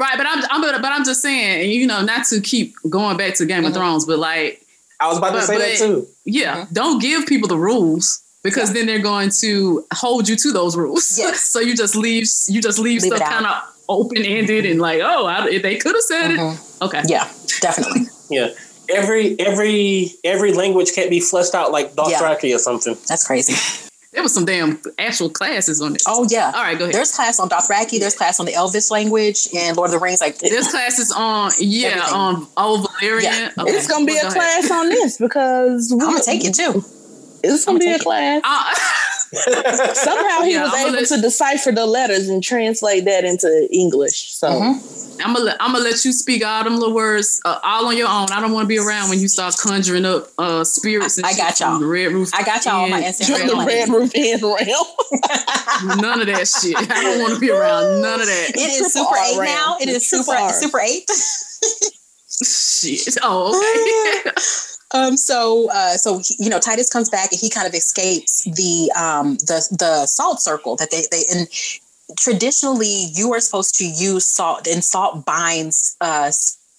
Right, but I'm just saying, not to keep going back to Game of Thrones, but like I was about to say that too. Yeah, don't give people the rules because then they're going to hold you to those rules. Yes. So you just leave stuff kind of open ended and like, oh, they could have said it. Okay. Yeah, definitely. Yeah. Every language can't be fleshed out like Dothraki or something. That's crazy. There was some damn actual classes on it. Oh, yeah. All right, go ahead. There's class on Dothraki. There's class on the Elvish language and Lord of the Rings. Like, there's classes on, on Valyrian. Yeah. Okay. It's going to be a class on this because... I'm going to take it, too. It's going to be a class. Somehow he was able to decipher the letters and translate that into English. So I'm gonna let you speak all them little words all on your own. I don't want to be around when you start conjuring up spirits. And I got y'all. I got y'all on my Instagram. The red roof and realm. None of that shit. I don't want to be around none of that. It is Super 8 now. It is Super 8. Shit. Oh, okay. So Titus comes back and he kind of escapes the salt circle that they and traditionally you are supposed to use salt, and salt binds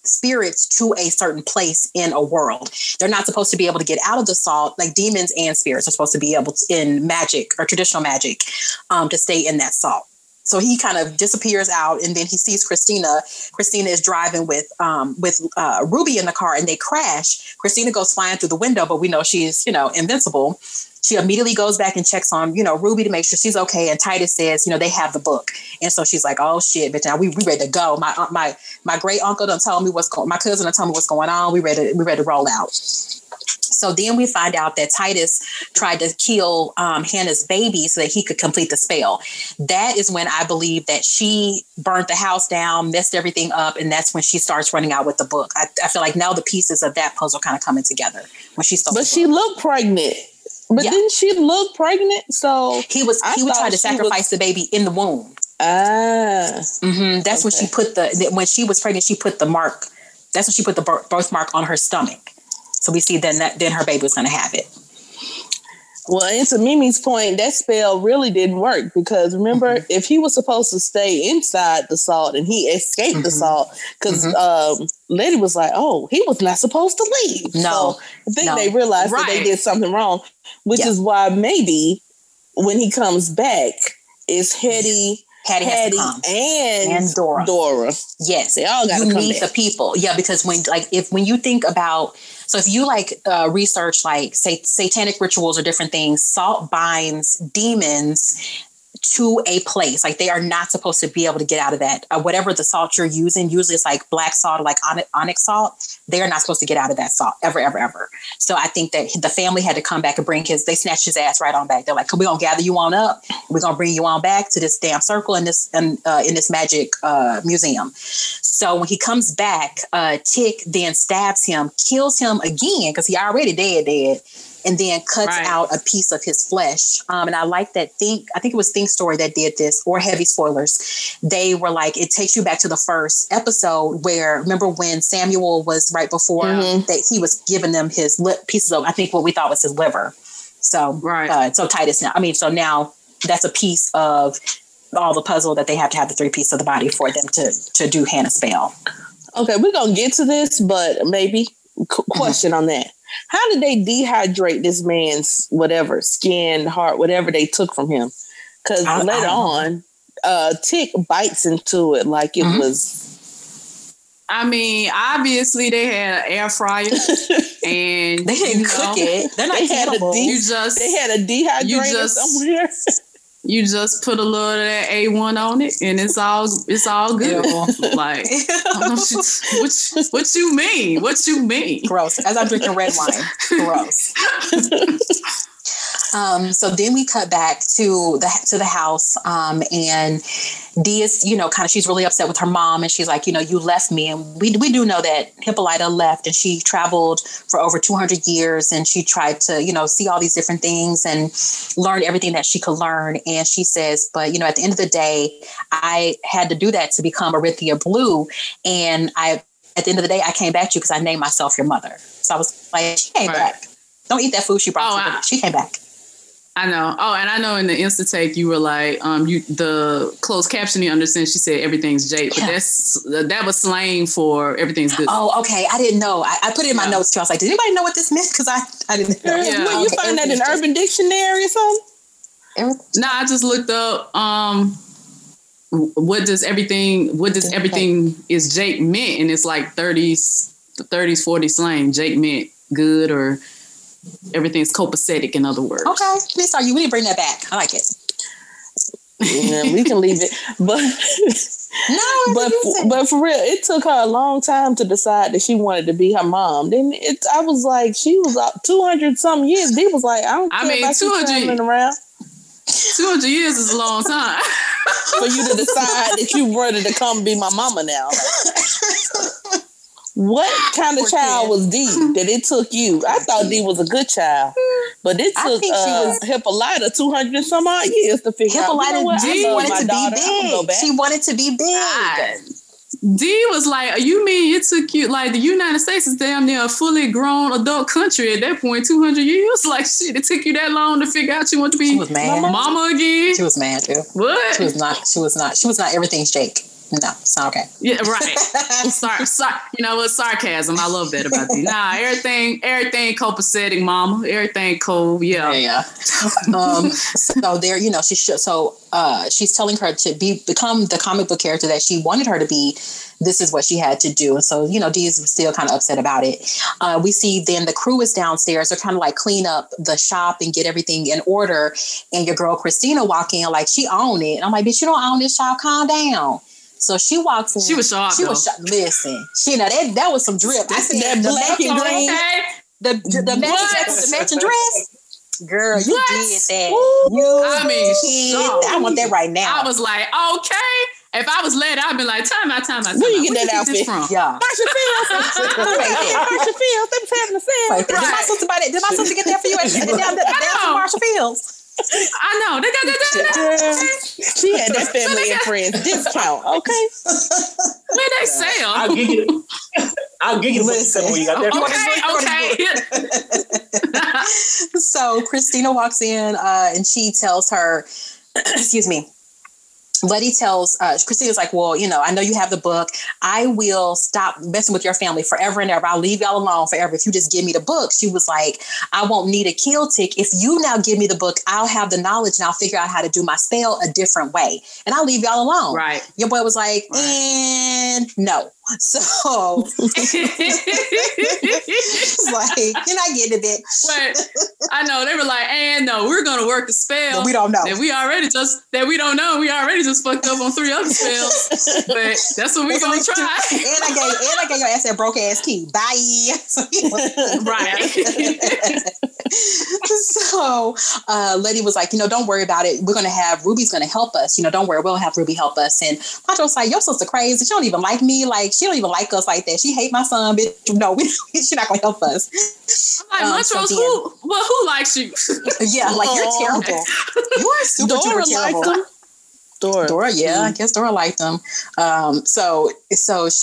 spirits to a certain place in a world. They're not supposed to be able to get out of the salt. Like demons and spirits are supposed to be able to, in magic or traditional magic, to stay in that salt. So he kind of disappears out, and then he sees Christina. Christina is driving with Ruby in the car, and they crash. Christina goes flying through the window, but we know she's, invincible. She immediately goes back and checks on, Ruby to make sure she's okay. And Titus says, they have the book. And so she's like, oh, shit, bitch, now we ready to go. My great uncle done told me my cousin done told me what's going on. We ready to roll out. So then we find out that Titus tried to kill Hannah's baby so that he could complete the spell. That is when I believe that she burnt the house down, messed everything up. And that's when she starts running out with the book. I feel like now the pieces of that puzzle kind of coming together when she starts. But she looked pregnant. But yeah. Didn't she look pregnant? So he was trying to sacrifice the baby in the womb. Ah, mm-hmm. That's okay. When when she was pregnant, she put the mark. That's when she put the birthmark on her stomach. So we see then her baby was going to have it. Well, and to Mimi's point, that spell really didn't work because remember, mm-hmm. if he was supposed to stay inside the salt and he escaped mm-hmm. the salt, because mm-hmm. Letty was like, oh, he was not supposed to leave. No. So I think they realized that they did something wrong, which is why maybe when he comes back, it's Hattie and Dora. Yes. They all got to come back. You need the people. Yeah, because when you think about... So if you research satanic rituals or different things, salt binds demons to a place. Like they are not supposed to be able to get out of that. Whatever the salt you're using, usually it's like black salt or like onyx salt. They are not supposed to get out of that salt ever, ever, ever. So I think that the family had to come back and bring they snatched his ass right on back. They're like, we're going to gather you on up. We're going to bring you on back to this damn circle in this magic museum. So when he comes back, Tick then stabs him, kills him again, because he already dead, and then cuts out a piece of his flesh. And I like that I think it was Think Story that did this, or Heavy Spoilers. They were like, it takes you back to the first episode where, remember when Samuel was right before mm-hmm. that he was giving them his pieces of, I think what we thought was his liver. So, so Titus now, so now that's a piece of all the puzzle that they have to have the three pieces of the body for them to do Hannah's spell. Okay, we're going to get to this, but maybe question on that. How did they dehydrate this man's whatever, skin, heart, whatever they took from him? Because later on, Tick bites into it like it mm-hmm. was... obviously they had an air fryer and... They didn't cook it. They're not edible. They had a dehydrator somewhere. You just put a little of that A1 on it and it's all good. Like, what you mean? What you mean? Gross. As I'm drinking red wine. Gross. So then we cut back to the house, and Dee is, kind of, she's really upset with her mom, and she's like, you left me, and we do know that Hippolyta left, and she traveled for over 200 years, and she tried to, see all these different things and learn everything that she could learn, and she says, but at the end of the day, I had to do that to become Orithyia Blue, and at the end of the day, I came back to you because I named myself your mother. So I was like, she came back. Don't eat that food she brought to you. She came back. I know. Oh, and I know in the Insta take you were like, the closed captioning understand she said everything's Jade, but that was slang for everything's good. Oh, okay. I didn't know. I put it in my notes too. I was like, did anybody know what this meant? Because I didn't know. Yeah. Well, you find that in Urban Dictionary or something? I just looked up what does everything is Jade meant, and it's like 30s, 40 slang. Jade meant good or everything's copacetic, in other words. Okay, please are you. We need to bring that back. I like it. Yeah, we can leave it, but but for real, it took her a long time to decide that she wanted to be her mom. Then I was like, she was up 200-something years. Dee was like, I don't care about 200 around. 200 years is a long time for you to decide that you wanted to come be my mama now. Like, what kind of child was Dee that it took you? I thought Dee was a good child, but it took Hippolyta 200-some odd years to figure out. Dee wanted to be big. She wanted to be big. Dee was like, "You mean it took you like the United States is damn near a fully grown adult country at that point? 200 years? Like shit, it took you that long to figure out you want to be mama again? She was mad too. What? She was not. She was not. She was not everything's Jake. No, it's not okay. Yeah, right. Sorry. You know, it's sarcasm. I love that about you. Nah, everything copacetic, mama. Everything cool. Yeah. So there, you know, she's telling her to become the comic book character that she wanted her to be. This is what she had to do. And so, you know, Dee is still kind of upset about it. We see then the crew is downstairs. They're kind of like clean up the shop and get everything in order. And your girl Christina walk in like she owned it. And I'm like, bitch, you don't own this shop. Calm down. So she walks in. She was shocked. Listen, she know that was some drip. I said that black and green. The matching dress. Girl, you did that. Ooh, I want that right now. I was like, okay. If I was led, I'd be like, time out. Where you get that outfit from? Yeah. Marshall Fields. Marshall Fields. They was having a sale. Right. Did my sister get that for you? Down to Marshall Fields. I know. She had that family and friends discount. Okay. Where they sell? I'll give you listen. You got that. Okay. So Christina walks in and she tells her, excuse me, Letty tells Christina's like, well, you know, I know you have the book. I will stop messing with your family forever and ever. I'll leave y'all alone forever if you just give me the book. She was like, I won't need a kill tick. If you now give me the book, I'll have the knowledge and I'll figure out how to do my spell a different way. And I'll leave y'all alone. Right. Your boy was like, and no. So like, you're not getting a bit. I know they were like, and no, we're gonna work the spell. But we don't know. We already just fucked up on three other spells. But that's what we're gonna try. And I gave your ass that broke ass key. Bye. Right. So Letty was like, you know, don't worry about it. We're gonna have Ruby's gonna help us. You know, don't worry, we'll have Ruby help us. And Macho was like, your sister crazy. She don't even like me. Like, she don't even like us like that. She hate my son, bitch. No, she's not gonna help us. I'm like, Montrose, who likes you? Yeah, like, you're terrible. You are super Dora terrible. Likes him. Dora, yeah, I guess Dora liked them. So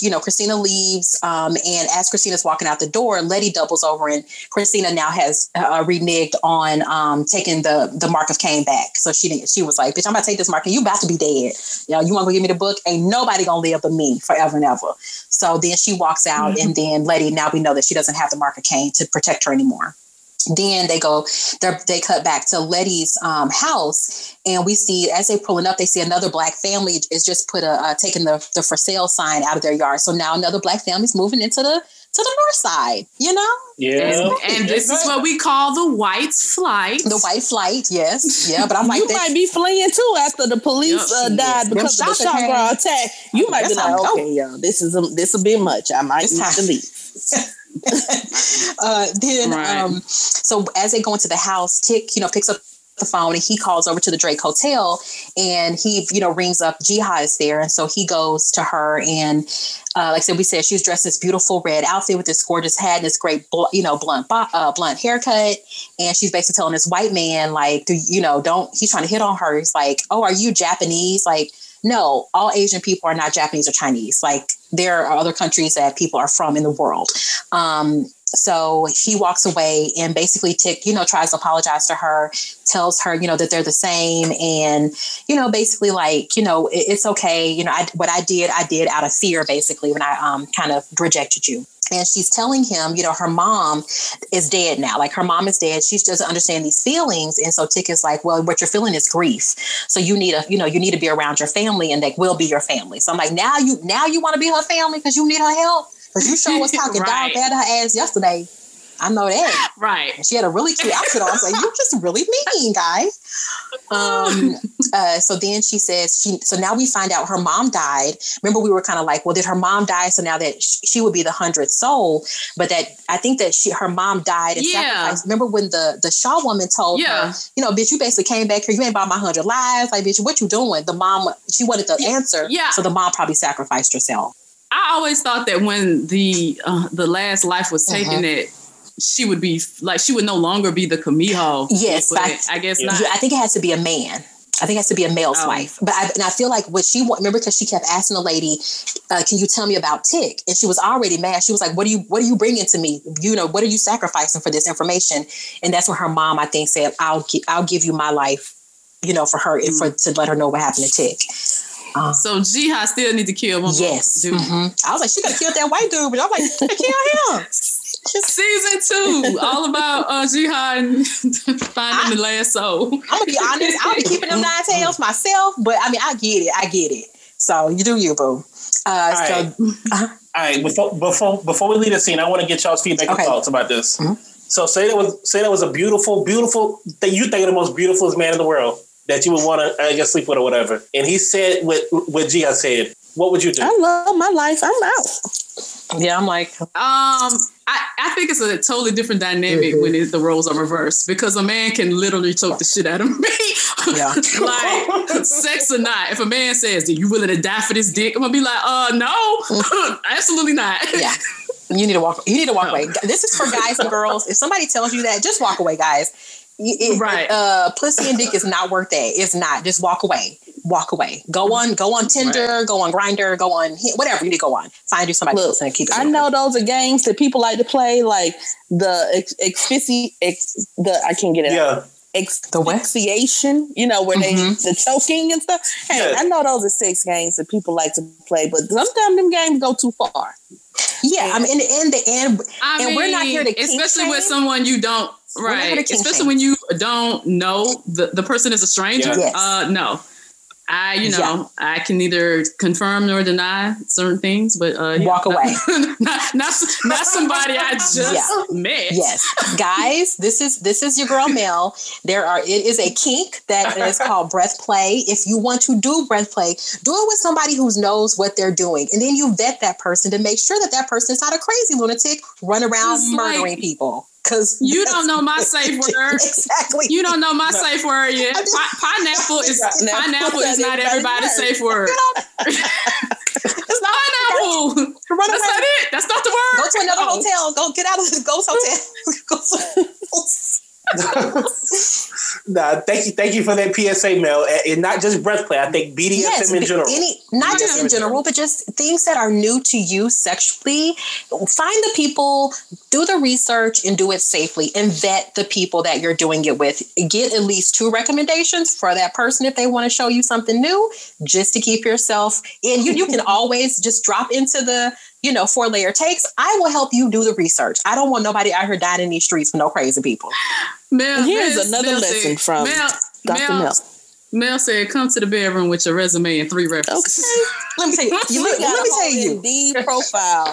you know, Christina leaves, and as Christina's walking out the door, Letty doubles over, and Christina now has reneged on taking the Mark of Cain back. So she was like, "Bitch, I'm gonna take this mark, and you about to be dead. You know, you want to give me the book? Ain't nobody gonna live but me forever and ever." So then she walks out, mm-hmm. and then Letty, now we know that she doesn't have the Mark of Cain to protect her anymore. Then they cut back to Letty's house, and we see as they're pulling up, they see another black family is just taking the for sale sign out of their yard. So now another black family's moving into the north side, you know? Yeah. And this is what we call the white flight. The white flight, yes. Yeah, but I'm like... You might be fleeing, too, after the police died because of the shotgun attack. You might be like, okay, y'all, this will be much. I might need to leave. So as they go into the house, Tick, you know, picks up the phone and he calls over to the Drake Hotel, and he, you know, rings up Jihad is there, and so he goes to her, and like I said, we said she's dressed in this beautiful red outfit with this gorgeous hat and this great, you know, blunt haircut, and she's basically telling this white man like, he's trying to hit on her. He's like, oh, are you Japanese? Like, no, all Asian people are not Japanese or Chinese. Like, there are other countries that people are from in the world. So he walks away, and basically Tick, you know, tries to apologize to her, tells her, you know, that they're the same. And, you know, basically like, you know, it's okay. You know, what I did out of fear, basically, when I kind of rejected you. And she's telling him, you know, her mom is dead now. Like, her mom is dead. She doesn't understand these feelings. And so Tick is like, well, what you're feeling is grief. So you need to be around your family, and they will be your family. So I'm like, now you want to be her family because you need her help? Because you sure was talking right. Dog bad her ass yesterday. I know that. Right. She had a really cute outfit on. I was like, you're just really mean, guys. So then she says, so now we find out her mom died. Remember, we were kind of like, well, did her mom die? So now that she would be the 100th soul, but that I think that her mom died. And sacrificed. Remember when the Shaw woman told her, you know, bitch, you basically came back here. You ain't bought my 100 lives. Like, bitch, what you doing? The mom, she wanted the answer. Yeah. So the mom probably sacrificed herself. I always thought that when the last life was taken, that she would be like, she would no longer be the Kamiho. Yes, but I guess not. I think it has to be a man. I think it has to be a male's wife. But I feel like what she want, remember, because she kept asking the lady, "Can you tell me about Tick?" And she was already mad. She was like, "What are you bringing to me? You know, what are you sacrificing for this information?" And that's when her mom, I think, said, "I'll give you my life, you know, for her, and to let her know what happened to Tick." So Jihad still need to kill one. Yes. Dude. Mm-hmm. I was like, she could have killed that white dude, but I was like, she could have killed him. Season 2, all about Jihad and finding the last soul. I'm gonna be honest, I'll be keeping them 9 tails myself, but I mean, I get it. So you do you, boo. All right. Before we leave the scene, I want to get y'all's feedback and thoughts about this. Mm-hmm. So say that was a beautiful that you think of the most beautiful man in the world that you would want to sleep with or whatever. And he said what Gia said. What would you do? I love my life. I'm out. Yeah, I'm like... I think it's a totally different dynamic when the roles are reversed, because a man can literally choke the shit out of me. Yeah. Like, sex or not, if a man says, are you willing to die for this dick? I'm going to be like, no, absolutely not. Yeah. You need to walk away. This is for guys and girls. If somebody tells you that, just walk away, guys. Right. Pussy and dick is not worth that. It's not. Just walk away. Walk away. Go on Tinder, right. Go on Grindr, go on whatever you need to go on. Find you somebody else and keep it. I know those are games that people like to play, like the I can't get it. Yeah. Out. The asphyxiation, you know, where they the choking and stuff. Hey, yeah. I know those are sex games that people like to play, but sometimes them games go too far. Yeah, and, I mean, in the end, we're not here to especially shame. With someone you don't. Right, especially when you don't know the person is a stranger. Yes. I can neither confirm nor deny certain things, but walk away. Not somebody I just met. Yes, guys, this is your girl Mel. It is a kink that is called breath play. If you want to do breath play, do it with somebody who knows what they're doing, and then you vet that person to make sure that person is not a crazy lunatic run around murdering people. Because you don't know my safe word. Exactly. You don't know my safe word yet. Pineapple is not everybody's safe word. It's not pineapple. That's not it. That's not the word. Go to another hotel. Go get out of the ghost hotel. Nah, thank you for that PSA, Mel. And not just breath play. I think BDSM in general. But just things that are new to you sexually. Find the people, do the research, and do it safely. And vet the people that you're doing it with. Get at least 2 recommendations for that person if they want to show you something new, just to keep yourself. And you can always just drop into the, 4-layer takes. I will help you do the research. I don't want nobody out here dying in these streets with no crazy people. Mel, here's another lesson from Dr. Mel. Mel said, "Come to the bedroom with your resume and 3 references." Okay. Let me tell you. The profile.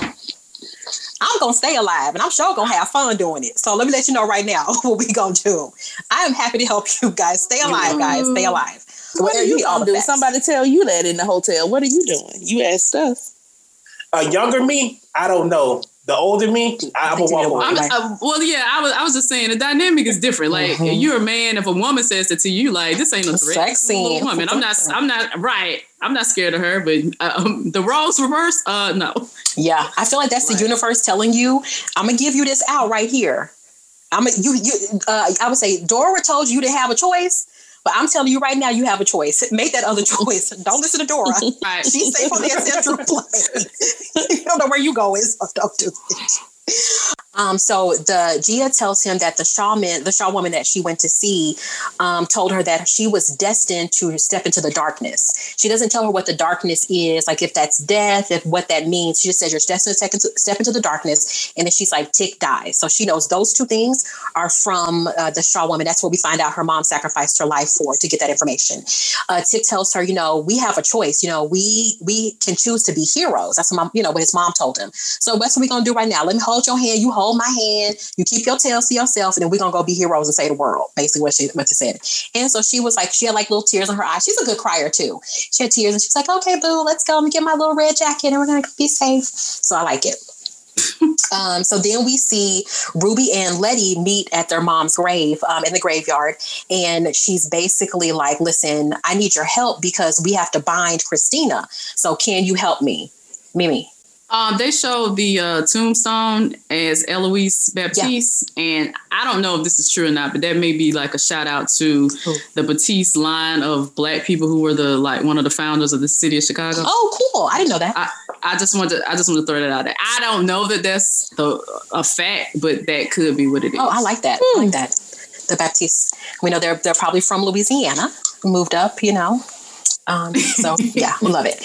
I'm gonna stay alive, and I'm sure gonna have fun doing it. So let me let you know right now what we gonna do. I am happy to help you guys. Stay alive, guys. Stay alive. What are you gonna do? Somebody tell you that in the hotel. What are you doing? You asked us. Younger me, I don't know. The older me, I'm a walk away. I was just saying the dynamic is different. Like you're a man. If a woman says that to you, like this ain't a threat. Sexy woman. I'm not. Right. I'm not scared of her. But the roles reversed. No. Yeah, I feel like that's the universe telling you, I'm gonna give you this out right here. I would say Dora told you to have a choice. But I'm telling you right now, you have a choice. Make that other choice. Don't listen to Dora. Right. She's safe on the ancestral plane. You don't know where you going, so don't do it. So the Gia tells him that the Shaw woman that she went to see, told her that she was destined to step into the darkness. She doesn't tell her what the darkness is, like if that's death, if what that means. She just says you're destined to step into the darkness, and then she's like, tick, die. So she knows those 2 things are from the Shaw woman. That's what we find out her mom sacrificed her life for, to get that information. Tick tells her, we have a choice. We can choose to be heroes. That's what his mom told him. So that's what we're gonna do right now. Let me hold your hand. You hold my hand. You keep your tails to yourself, and then we're gonna go be heroes and save the world. Basically, what she said. And so she was like, she had like little tears in her eyes. She's a good crier too. She had tears, and she was like, "Okay, boo, let's go and get my little red jacket, and we're gonna be safe." So I like it. So then we see Ruby and Letty meet at their mom's grave, in the graveyard, and she's basically like, "Listen, I need your help because we have to bind Christina. So can you help me, Mimi?" They showed the tombstone as Eloise Baptiste, and I don't know if this is true or not, but that may be like a shout out to the Baptiste line of Black people who were the one of the founders of the city of Chicago. Oh, cool! I didn't know that. I just want to throw that out there. I don't know that that's a fact, but that could be what it is. Oh, I like that. I like that. The Baptiste. We know they're probably from Louisiana, moved up. So yeah, love it.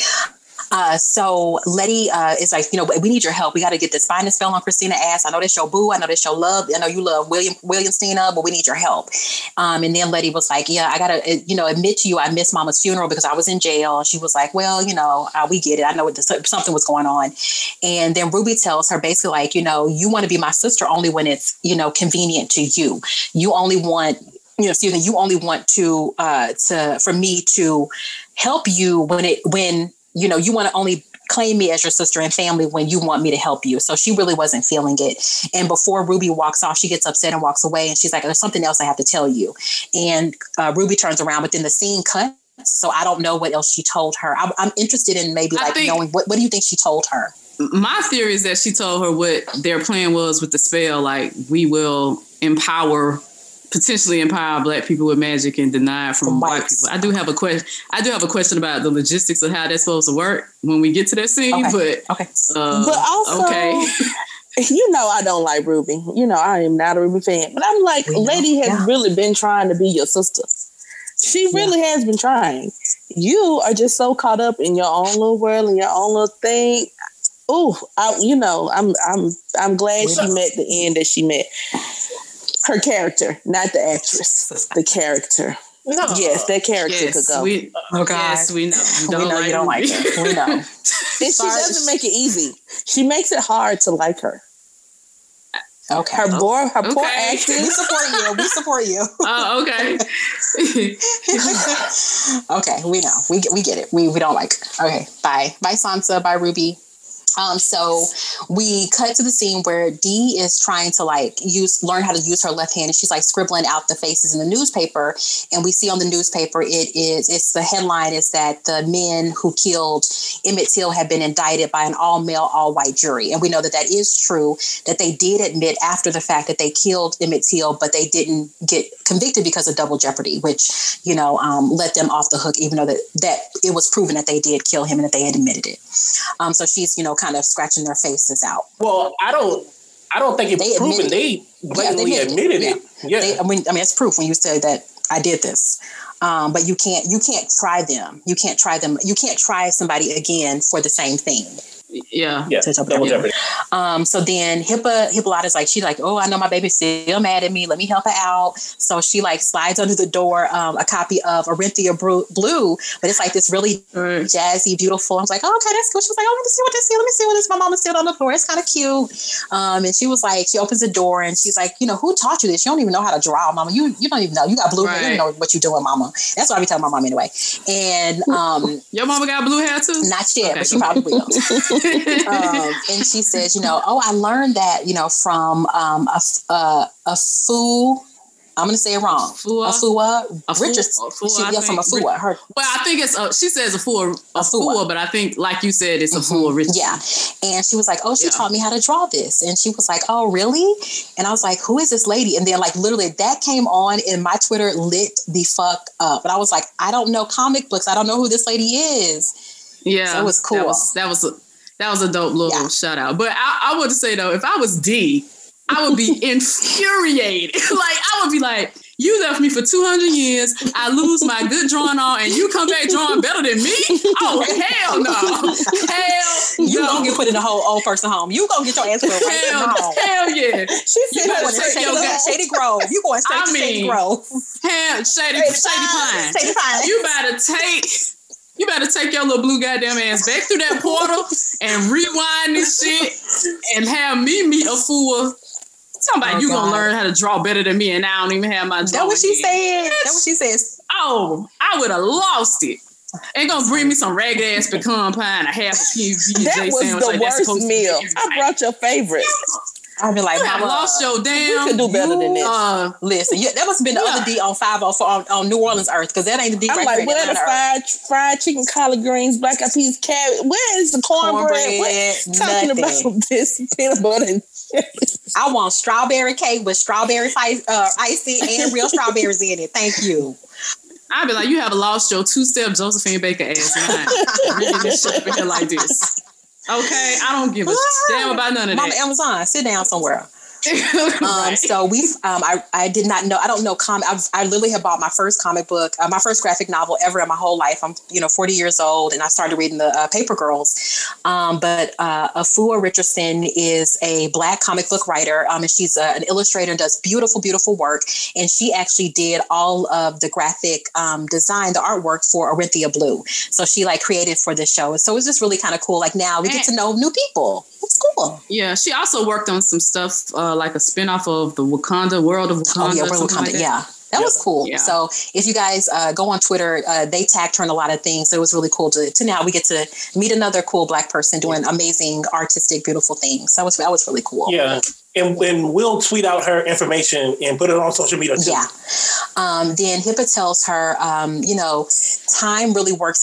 So Letty is like, you know, we need your help. We got to get this finest spell on Christina ass. I know that's your boo. I know that's your love. I know you love Williamstina, but we need your help. And then Letty was like, yeah, I got to, you know, admit to you, I missed Mama's funeral because I was in jail. She was like, well, you know, we get it. I know something was going on. And then Ruby tells her basically like, you know, you want to be my sister only when it's, you know, convenient to you. You only want for me to help you when you know, you want to only claim me as your sister and family when you want me to help you. So she really wasn't feeling it. And before Ruby walks off, she gets upset and walks away. And she's like, there's something else I have to tell you. And Ruby turns around, but then the scene cuts. So I don't know what else she told her. I'm interested in maybe knowing what do you think she told her? My theory is that she told her what their plan was with the spell. Like, we will potentially empower Black people with magic and deny it from white people. I do have a question about the logistics of how that's supposed to work when we get to that scene. Okay. But, okay. But also, okay. You know, I don't like Ruby. You know, I am not a Ruby fan. But I'm like, Lady has really been trying to be your sister. She really has been trying. You are just so caught up in your own little world and your own little thing. Ooh, I'm glad she met the end that she met. Her character, not the actress. The character. No. Yes, that character could go. Yes, we know. You don't like her. We know. And she doesn't make it easy. She makes it hard to like her. Okay. Her poor acting. We support you. Oh, okay. Okay, we know. We get it. We don't like her. Okay, bye. Bye, Sansa. Bye, Ruby. So we cut to the scene where Dee is trying to learn how to use her left hand, and she's like scribbling out the faces in the newspaper. And we see on the newspaper, the headline is that the men who killed Emmett Till had been indicted by an all-male, all-white jury. And we know that is true, that they did admit after the fact that they killed Emmett Till, but they didn't get convicted because of double jeopardy, which, you know, let them off the hook, even though that it was proven that they did kill him and that they had admitted it. So she's, you know, kind of scratching their faces out. Well, I don't think it's proven. They blatantly admitted it. Yeah. I mean, it's proof when you say that I did this. But you can't try them. You can't try somebody again for the same thing. Yeah. So then Hippolyta's like, she's like, oh, I know my baby's still mad at me. Let me help her out. So she like slides under the door a copy of Orithyia Blue, but it's like this really jazzy, beautiful. I was like, oh, okay, that's cool. She was like, oh, let me see what this is. My mama still on the floor. It's kind of cute. And she was like, she opens the door and she's like, you know, who taught you this? You don't even know how to draw, mama. You don't even know. You got blue hair. You don't know what you doing, mama. That's what I be telling my mom anyway. And your mama got blue hair too? Not yet, okay, but she probably will. And she says, you know, oh, I learned that, you know, from a fool. I'm going to say it wrong. Afua Richardson. From Afua. I think it's, she says Afua, but I think, like you said, it's Afua Richardson. Yeah. And she was like, oh, she taught me how to draw this. And she was like, oh, really? And I was like, who is this lady? And then, like, literally that came on and my Twitter lit the fuck up. And I was like, I don't know comic books. I don't know who this lady is. Yeah. So it was cool. That was a dope little shout out. But I would say, though, if I was D, I would be infuriated. Like, I would be like, you left me for 200 years. I lose my good drawing on, and you come back drawing better than me? Oh, hell no. You don't get put in a whole old person home. You going to get your ass put right in the home. Hell yeah. She said, you going to Shady Grove. You going straight to Shady Grove. Shady Pine. You better take your little blue goddamn ass back through that portal and rewind this shit and have me meet a fool. Somebody, you gonna learn how to draw better than me, and I don't even have my drawing. That's what she said. That's what she says. Oh, I would have lost it. Ain't gonna bring me some ragged ass pecan pie and a half a PB&J sandwich. That was the worst meal. I brought your favorite. I'd be like, you have lost your damn. You could do better than this. Listen, that must have been the other D on 504 on New Orleans Earth, because that ain't the D. I'm right, like, where the fried chicken, collard greens, black eyed peas, carrot? Where is the cornbread? Talking about this peanut butter and jelly. I want strawberry cake with strawberry icing and real strawberries in it. Thank you. I'd be like, you have lost your two-step Josephine Baker ass. Really like this. Okay, I don't give a damn about none of that. Mama Amazon, sit down somewhere. Right. So we've, I did not know, I don't know comic. I literally have bought my first comic book, my first graphic novel ever in my whole life. I'm, 40 years old, and I started reading the Paper Girls. But Afua Richardson is a Black comic book writer, and she's an illustrator and does beautiful, beautiful work. And she actually did all of the graphic design, the artwork for Orithyia Blue. So she created for this show. And so it's just really kind of cool. Now we get to know new people. It's cool. Yeah. She also worked on some stuff, like a spinoff of the Wakanda, World of Wakanda. Oh, yeah, World of Wakanda, yeah. That was cool. Yeah. So if you guys go on Twitter, they tagged her in a lot of things. So it was really cool to now we get to meet another cool Black person doing amazing, artistic, beautiful things. So that was really cool. Yeah. And we'll tweet out her information and put it on social media too. Yeah. Then Hippa tells her, time really works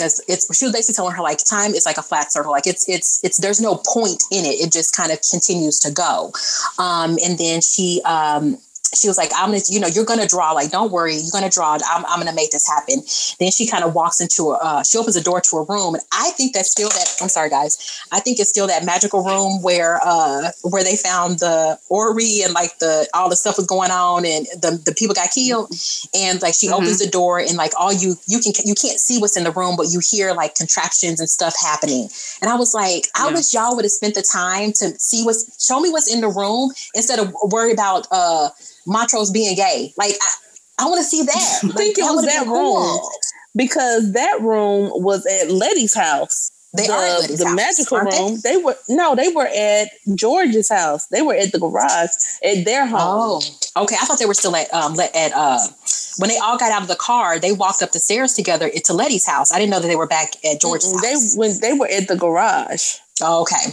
she was basically telling her time is like a flat circle. It's there's no point in it. It just kind of continues to go. And then she was like, I'm going to, you're going to draw. Don't worry. You're going to draw. I'm going to make this happen. Then she kind of walks into she opens a door to a room. And I think that's still I'm sorry, guys. I think it's still that magical room where they found the Ori and all the stuff was going on and the people got killed. And she opens the door and all you can't see what's in the room, but you hear contraptions and stuff happening. And I was like, I wish y'all would have spent the time to see show me what's in the room instead of worry about, Montrose being gay. I want to see that. I think it was that room because that room was at Letty's house. They are at Letty's house, magical room. They were at George's house. They were at the garage at their home. Oh, okay. I thought they were still at when they all got out of the car. They walked up the stairs together to Letty's house. I didn't know that they were back at George's house. They were at the garage. Oh, okay.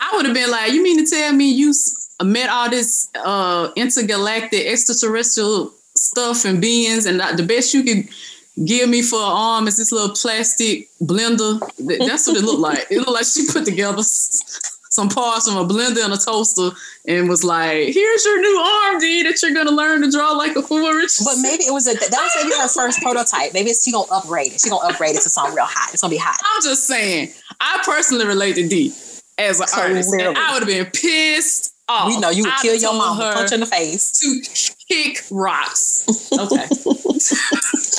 I would have been like, you mean to tell me you met all this intergalactic extraterrestrial stuff and beings, and the best you could give me for an arm is this little plastic blender? That's what it looked like. It looked like she put together some parts from a blender and a toaster and was like, here's your new arm, D, that you're going to learn to draw like a Four Richardson. But maybe that was her first prototype. Maybe she's going to upgrade it. She's going to upgrade it to something real hot. It's going to be hot. I'm just saying, I personally relate to D as an artist. And I would have been pissed. Oh, we know you would kill your mama, punch in the face, to kick rocks. Okay.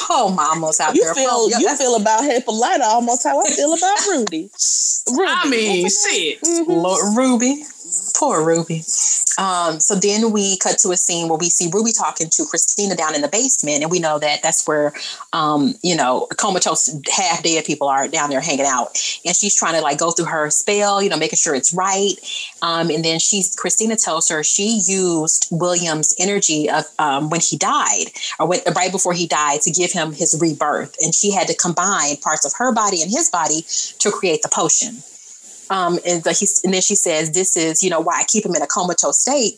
Oh, mamas out there. You feel about Hippolyta almost how I feel about Ruby. I mean, shit. Mm-hmm. Lord, Ruby. Poor Ruby. So then we cut to a scene where we see Ruby talking to Christina down in the basement, and we know that's where comatose half dead people are down there hanging out, and she's trying to go through her spell, making sure it's right, and then Christina tells her she used William's energy of when he died, or right before he died, to give him his rebirth, and she had to combine parts of her body and his body to create the potion. And then she says, this is, why I keep him in a comatose state.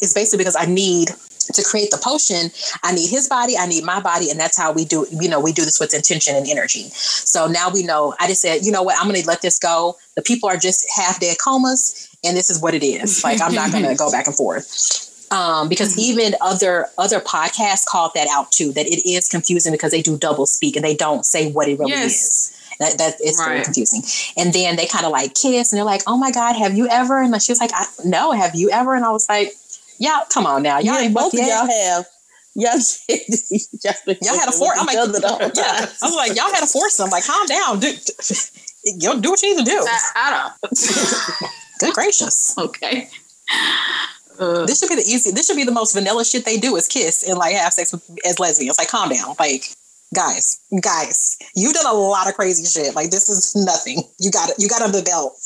It's basically because I need to create the potion. I need his body. I need my body. And that's how we do, we do this with intention and energy. So now we know. I just said, you know what? I'm going to let this go. The people are just half dead comas. And this is what it is. I'm not going to go back and forth. Because even other podcasts called that out too, that it is confusing because they do double speak and they don't say what it really is. That it's very confusing. And then they kind of kiss and they're like, oh my God, have you ever? And she was like, no, have you ever? And I was like, yeah, come on now. Y'all ain't both of y'all have. Y'all had a foursome. I was like, y'all had a foursome. Calm down. You'll do what you need to do. I don't. Good gracious. Okay. This should be the most vanilla shit they do is kiss and have sex as lesbians. Calm down. Guys, you did a lot of crazy shit. This is nothing. You got under the belt.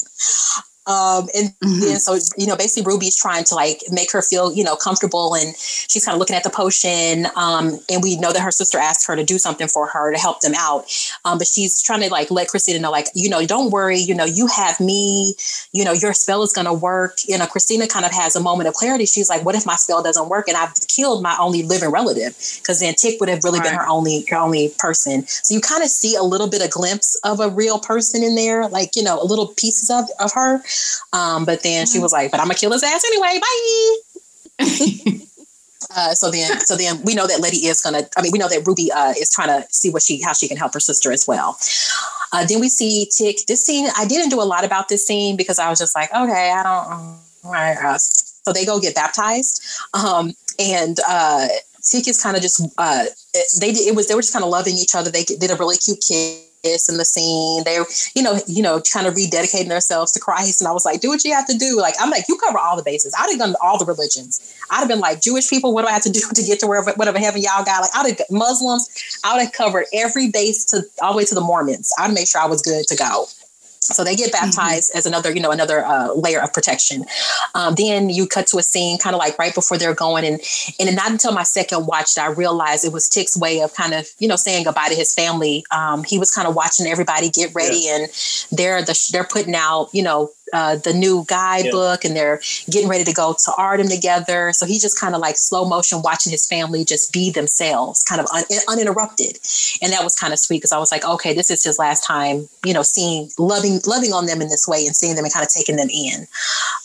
And then, so, basically Ruby's trying to make her feel, comfortable, and she's kind of looking at the potion. And we know that her sister asked her to do something for her to help them out. But she's trying to let Christina know, don't worry, you have me, your spell is going to work. Christina kind of has a moment of clarity. She's like, what if my spell doesn't work and I've killed my only living relative? Cause then Tick would have really been her only person. So you kind of see a little bit of glimpse of a real person in there, a little pieces of her. But then she was like, but I'm gonna kill his ass anyway, bye. So then we know that Letty is Ruby is trying to see how she can help her sister as well. Then we see Tick. This scene, I didn't do a lot about this scene because I was just like, okay, I don't, So they go get baptized. And Tiki's kind of just, they were just kind of loving each other. They did a really cute kiss in the scene. They were, you know, kind of rededicating themselves to Christ. And I was like, do what you have to do. Like, I'm like, you cover all the bases. I'd have done all the religions. I'd have been like, Jewish people, what do I have to do to get to whatever heaven y'all got? Like, I'd have Muslims. I would have covered every base all the way to the Mormons. I'd make sure I was good to go. So they get baptized as another layer of protection. Then you cut to a scene kind of like right before they're going. And not until my second watch did I realize it was Tick's way of kind of, saying goodbye to his family. He was kind of watching everybody get ready and they're putting out, the new guidebook and they're getting ready to go to Ardham together. So he's just kind of like slow motion watching his family just be themselves, kind of uninterrupted. And that was kind of sweet because I was like, okay, this is his last time, seeing, loving on them in this way and seeing them and kind of taking them in.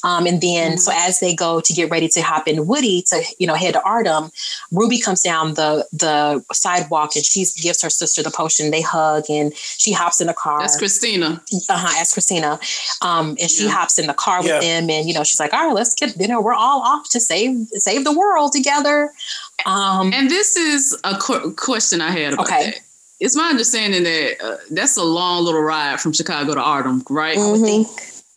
And then, so as they go to get ready to hop in Woody to, head to Ardham, Ruby comes down the sidewalk and she gives her sister the potion. They hug and she hops in the car. That's Christina. That's Christina. And she hops in the car with them and, she's like, all right, let's get, we're all off to save the world together. And this is a question I had about that. It's my understanding that that's a long little ride from Chicago to Ardham, right? Mm-hmm. I would think.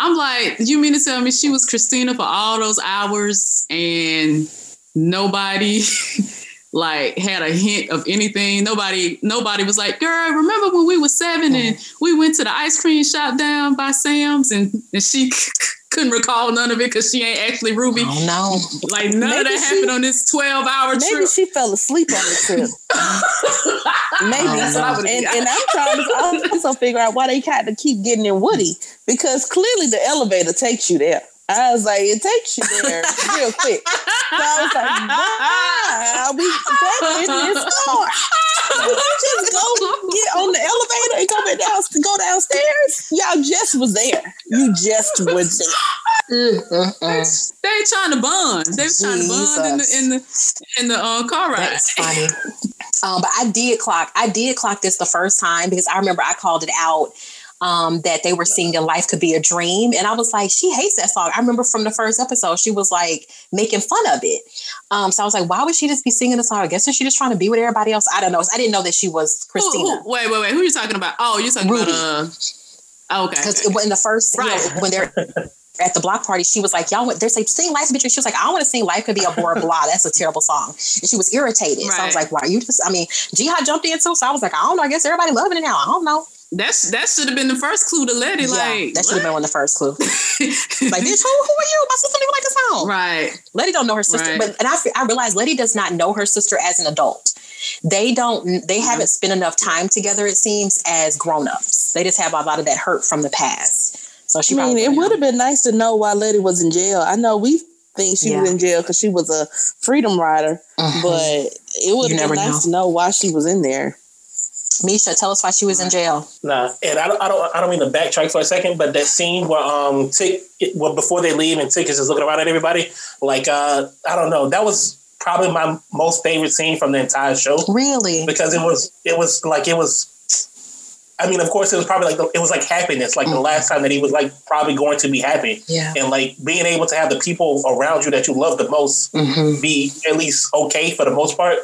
I'm like, you mean to tell me she was Christina for all those hours and nobody like had a hint of anything? Nobody was like, girl, remember when we were 7 and we went to the ice cream shop down by Sam's and she couldn't recall none of it because she ain't actually Ruby. Oh, no. Like none of that happened on this 12-hour trip. Maybe she fell asleep on the trip. Maybe. Oh, no. And I'm trying to also figure out why they kind of keep getting in Woody because clearly the elevator takes you there. I was like, it takes you there real quick. So I was like, why are we back in this car? Just go get on the elevator and go downstairs. Y'all just was there. You just was there. They trying to bond. They were trying to bond in the car ride. That's funny. But I did clock this the first time because I remember I called it out. That they were singing Life Could Be a Dream. And I was like, she hates that song. I remember from the first episode, she was like making fun of it. So I was like, why would she just be singing the song? I guess is she just trying to be with everybody else? I don't know. I didn't know that she was Christina. Wait. Who are you talking about? Oh, you're talking Ruby. About, okay. Because in the first, when they're at the block party, she was like, y'all, they're saying, sing Life Could Be a Dream. She was like, I don't want to sing Life Could Be a Blah, Blah. That's a terrible song. And she was irritated. Right. So I was like, why you just, Jihad jumped in too. So I was like, I don't know. I guess everybody loving it now. I don't know. That should have been the first clue to Letty. Like that should have been one of the first clue. Like, bitch, who are you? My sister don't even like the song. Right. Letty don't know her sister, but I realized Letty does not know her sister as an adult. They haven't spent enough time together. It seems as grown-ups. They just have a lot of that hurt from the past. So it would have been nice to know why Letty was in jail. I know we think she was in jail because she was a freedom rider, but it would have been nice to know why she was in there. Misha, tell us why she was in jail. Nah, and I don't mean to backtrack for a second, but that scene where Tick, well, before they leave and Tick is just looking around at everybody, like I don't know, that was probably my most favorite scene from the entire show. Really? Because it was. I mean, of course, it was probably like it was like happiness, like the last time that he was like probably going to be happy, and like being able to have the people around you that you love the most be at least okay for the most part,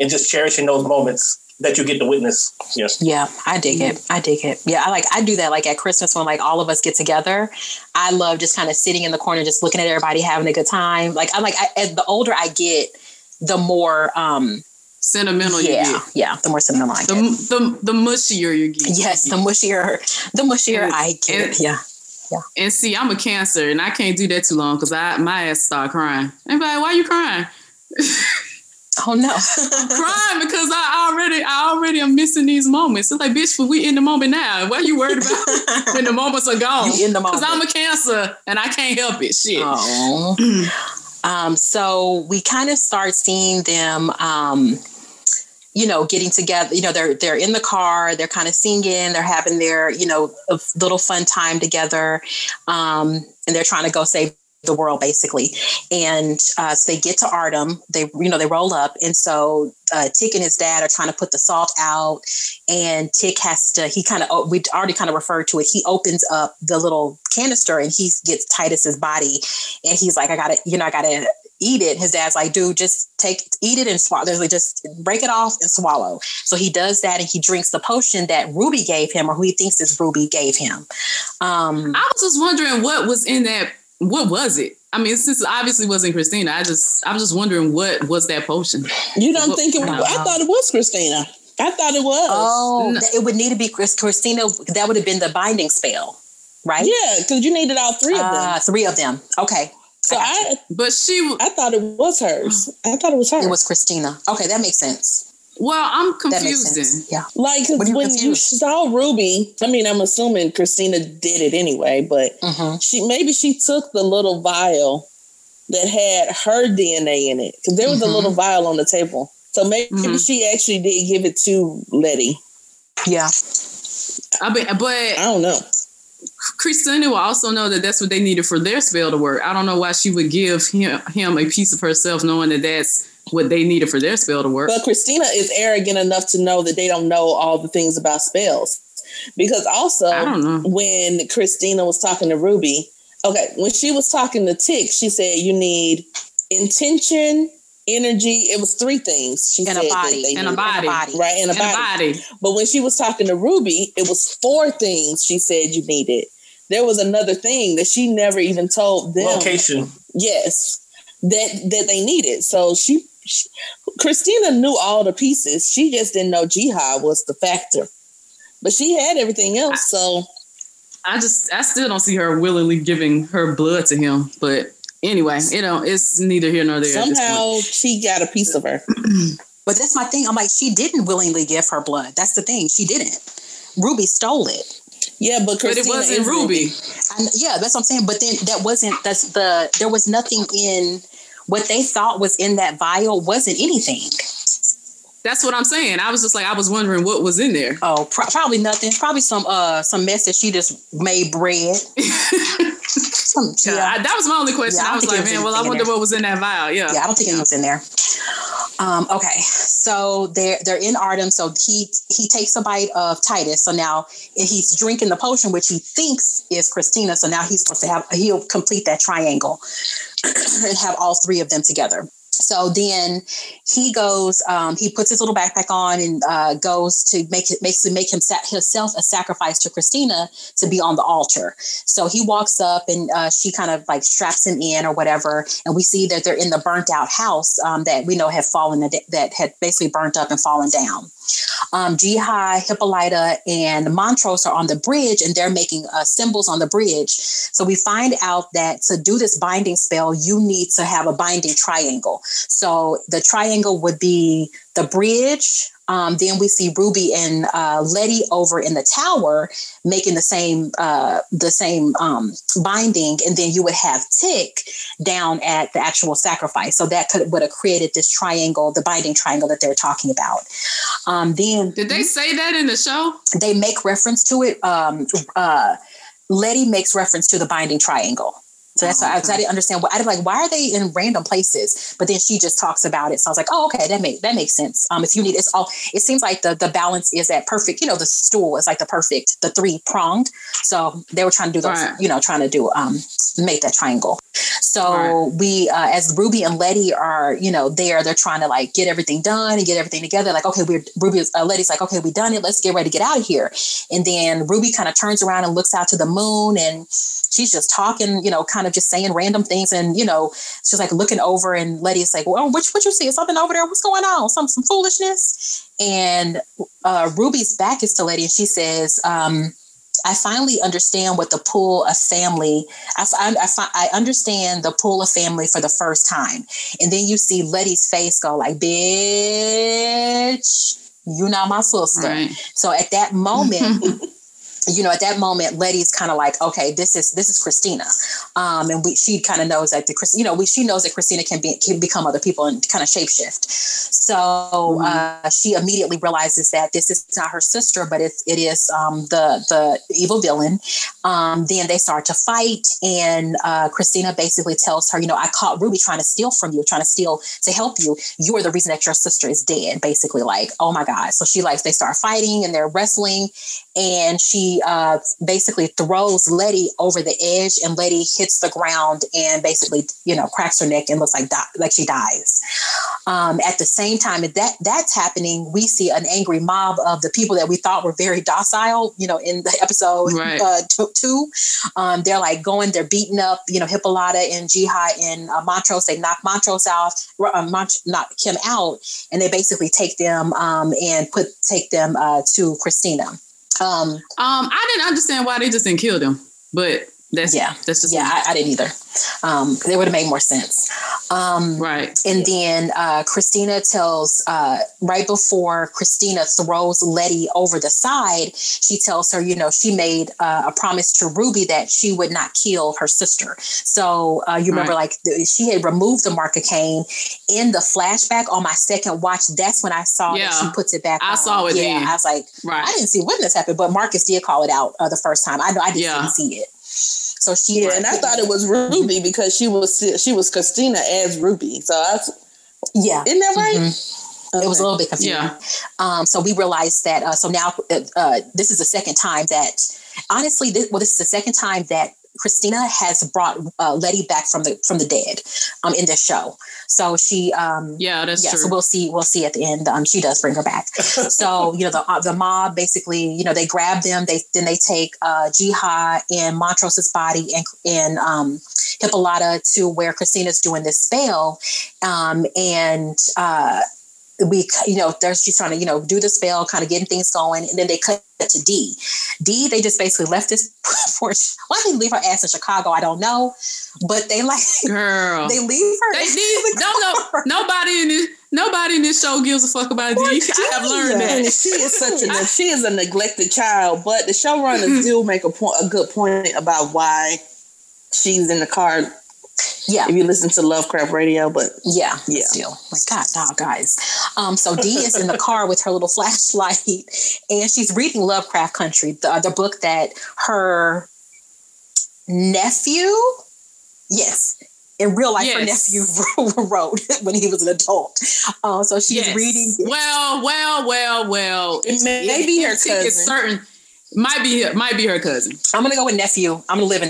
and just cherishing those moments that you get to witness. Yes. Yeah, I dig it. I dig it. Yeah, I do that. Like at Christmas when like all of us get together, I love just kind of sitting in the corner, just looking at everybody having a good time. Like as the older I get, the more sentimental you get. Yeah, the more sentimental I get. The mushier you get. Yes, the mushier I get. Yeah. And see, I'm a Cancer, and I can't do that too long because my ass start crying. Everybody, why are you crying? Oh no! I'm crying because I already am missing these moments. It's like, bitch, we in the moment now. What are you worried about when the moments are gone? You in the moment. Because I'm a Cancer and I can't help it. Shit. So we kind of start seeing them. Getting together, they're in the car, they're kind of singing, they're having their, a little fun time together. And they're trying to go save the world, basically. And so they get to Ardham, they roll up. And so Tick and his dad are trying to put the salt out, and Tick has to, we already kind of referred to it. He opens up the little canister and he gets Titus's body, and he's like, I gotta eat it. His dad's like, dude, just eat it and swallow. There's like, just break it off and swallow. So he does that, and he drinks the potion that Ruby gave him, or who he thinks is Ruby gave him. I was just wondering what was in that. What was it? I mean, since it obviously wasn't Christina, I was just wondering what was that potion. You don't think it was? I thought it was Christina. I thought it was. Oh, no. It would need to be Christina. That would have been the binding spell, right? Yeah, because you needed all three of them. Okay. So I thought it was hers. I thought it was her. It was Christina. Okay, that makes sense. Well, I'm confused then. Yeah. Like, when you saw Ruby, I mean, I'm assuming Christina did it anyway, but she took the little vial that had her DNA in it, because there was a little vial on the table. So maybe she actually did give it to Letty. Yeah. But I don't know. Christina will also know that that's what they needed for their spell to work. I don't know why she would give him a piece of herself, knowing that that's what they needed for their spell to work. But Christina is arrogant enough to know that they don't know all the things about spells. Because also, when Christina was talking to Ruby, when she was talking to Tick, she said you need intention, energy. It was three things. She said a body. Right, and a body. But when she was talking to Ruby, it was four things she said you needed. There was another thing that she never even told them. Location. Yes. That they needed. So she Christina knew all the pieces. She just didn't know jihad was the factor. But she had everything else. So I still don't see her willingly giving her blood to him. But anyway, it's neither here nor there. Somehow she got a piece of her. But that's my thing. I'm like, she didn't willingly give her blood. That's the thing. She didn't. Ruby stole it. Yeah, but it wasn't Ruby. Yeah, that's what I'm saying. But then there was nothing in what they thought was in that vial wasn't anything. That's what I'm saying. I was just like, I was wondering what was in there. Oh, probably nothing. Probably some mess that she just made bread. That was my only question. I was like, I wonder what was in that vial. Yeah. Yeah, I don't think it was in there. Okay, so they're in Ardham. So he takes a bite of Titus. So now he's drinking the potion, which he thinks is Christina. So now he'll complete that triangle and have all three of them together. So then he goes, he puts his little backpack on and goes to make himself a sacrifice to Christina to be on the altar. So he walks up and she kind of like straps him in or whatever. And we see that they're in the burnt out house that we know had fallen, that had basically burnt up and fallen down. Jihai, Hippolyta, and Montrose are on the bridge, and they're making symbols on the bridge. So we find out that to do this binding spell, you need to have a binding triangle. So the triangle would be the bridge. Then we see Ruby and Letty over in the tower making the same binding, and then you would have Tick down at the actual sacrifice. So that would have created this triangle, the binding triangle that they're talking about. Then did they say that in the show? They make reference to it. Letty makes reference to the binding triangle. So that's why I didn't understand. I was like, why are they in random places? But then she just talks about it. So I was like, oh, okay, that makes sense. If you need, it's all. It seems like the balance is at perfect. The stool is like the three pronged. So they were trying to do those. Right. Trying to do make that triangle. So we, as Ruby and Letty are, they're trying to like get everything done and get everything together. Like, okay, Letty's like, okay, we done it. Let's get ready to get out of here. And then Ruby kind of turns around and looks out to the moon, and she's just talking, kind of just saying random things. And, she's like looking over, and Letty's like, well, what you see? Is something over there? What's going on? Some foolishness. And Ruby's back is to Letty, and she says, I finally understand what the pull of family. I understand the pull of family for the first time. And then you see Letty's face go like, bitch, you not my sister. Right. So at that moment, you know, at that moment, Letty's kind of like, okay, this is Christina. And she kind of knows that she knows that Christina can become other people and kind of shapeshift. So she immediately realizes that this is not her sister, but it is the evil villain. Then they start to fight. And Christina basically tells her, you know, I caught Ruby trying to help you. You're the reason that your sister is dead, basically, like, oh my God. So they start fighting and they're wrestling. And she basically throws Letty over the edge, and Letty hits the ground and basically, you know, cracks her neck and looks like she dies. At the same time that's happening, we see an angry mob of the people that we thought were very docile, you know, in the episode right. 2. They're like they're beating up, you know, Hippolyta and Jihai and Montrose. They knock Montrose out, knock him out, and they basically take them and take them to Christina. I didn't understand why they just didn't kill them, but I didn't either. They would have made more sense. Right. And then Christina tells, right before Christina throws Letty over the side, she tells her, you know, she made a promise to Ruby that she would not kill her sister. So you remember, right. She had removed the marker cane in the flashback on my second watch. That's when I saw that she puts it back on. I saw it. Yeah, then. I was like, right. I didn't see when this happened, but Marcus did call it out the first time. I know I didn't see it. So she and I thought it was Ruby because she was Christina as Ruby. So isn't that right? Mm-hmm. Okay. It was a little bit confusing. Yeah. So we realized that. So now this is the second time that this is the second time that Christina has brought Letty back from the dead in this show. So she that's true. So we'll see at the end she does bring her back. So you know the mob basically, you know, they grab them, they take Jihai and Montrose's body and Hippolyta to where Christina's doing this spell we, you know, she's trying to, you know, do the spell, kind of getting things going. And then they cut to Dee. They just basically left this poor. Why did they leave her ass in Chicago? I don't know. But they girl, they leave her. They did. Nobody in this show gives a fuck about Dee. I have learned that. And she is a neglected child, but the showrunners do make a good point about why she's in the car. Yeah, if you listen to Lovecraft Radio, but yeah, still, like God, no, guys. So Dee is in the car with her little flashlight, and she's reading Lovecraft Country, the book that her nephew, her nephew wrote when he was an adult. So she's reading. Well, it may be her cousin. It's certain. Might be her cousin. I'm gonna go with nephew. I'm gonna live in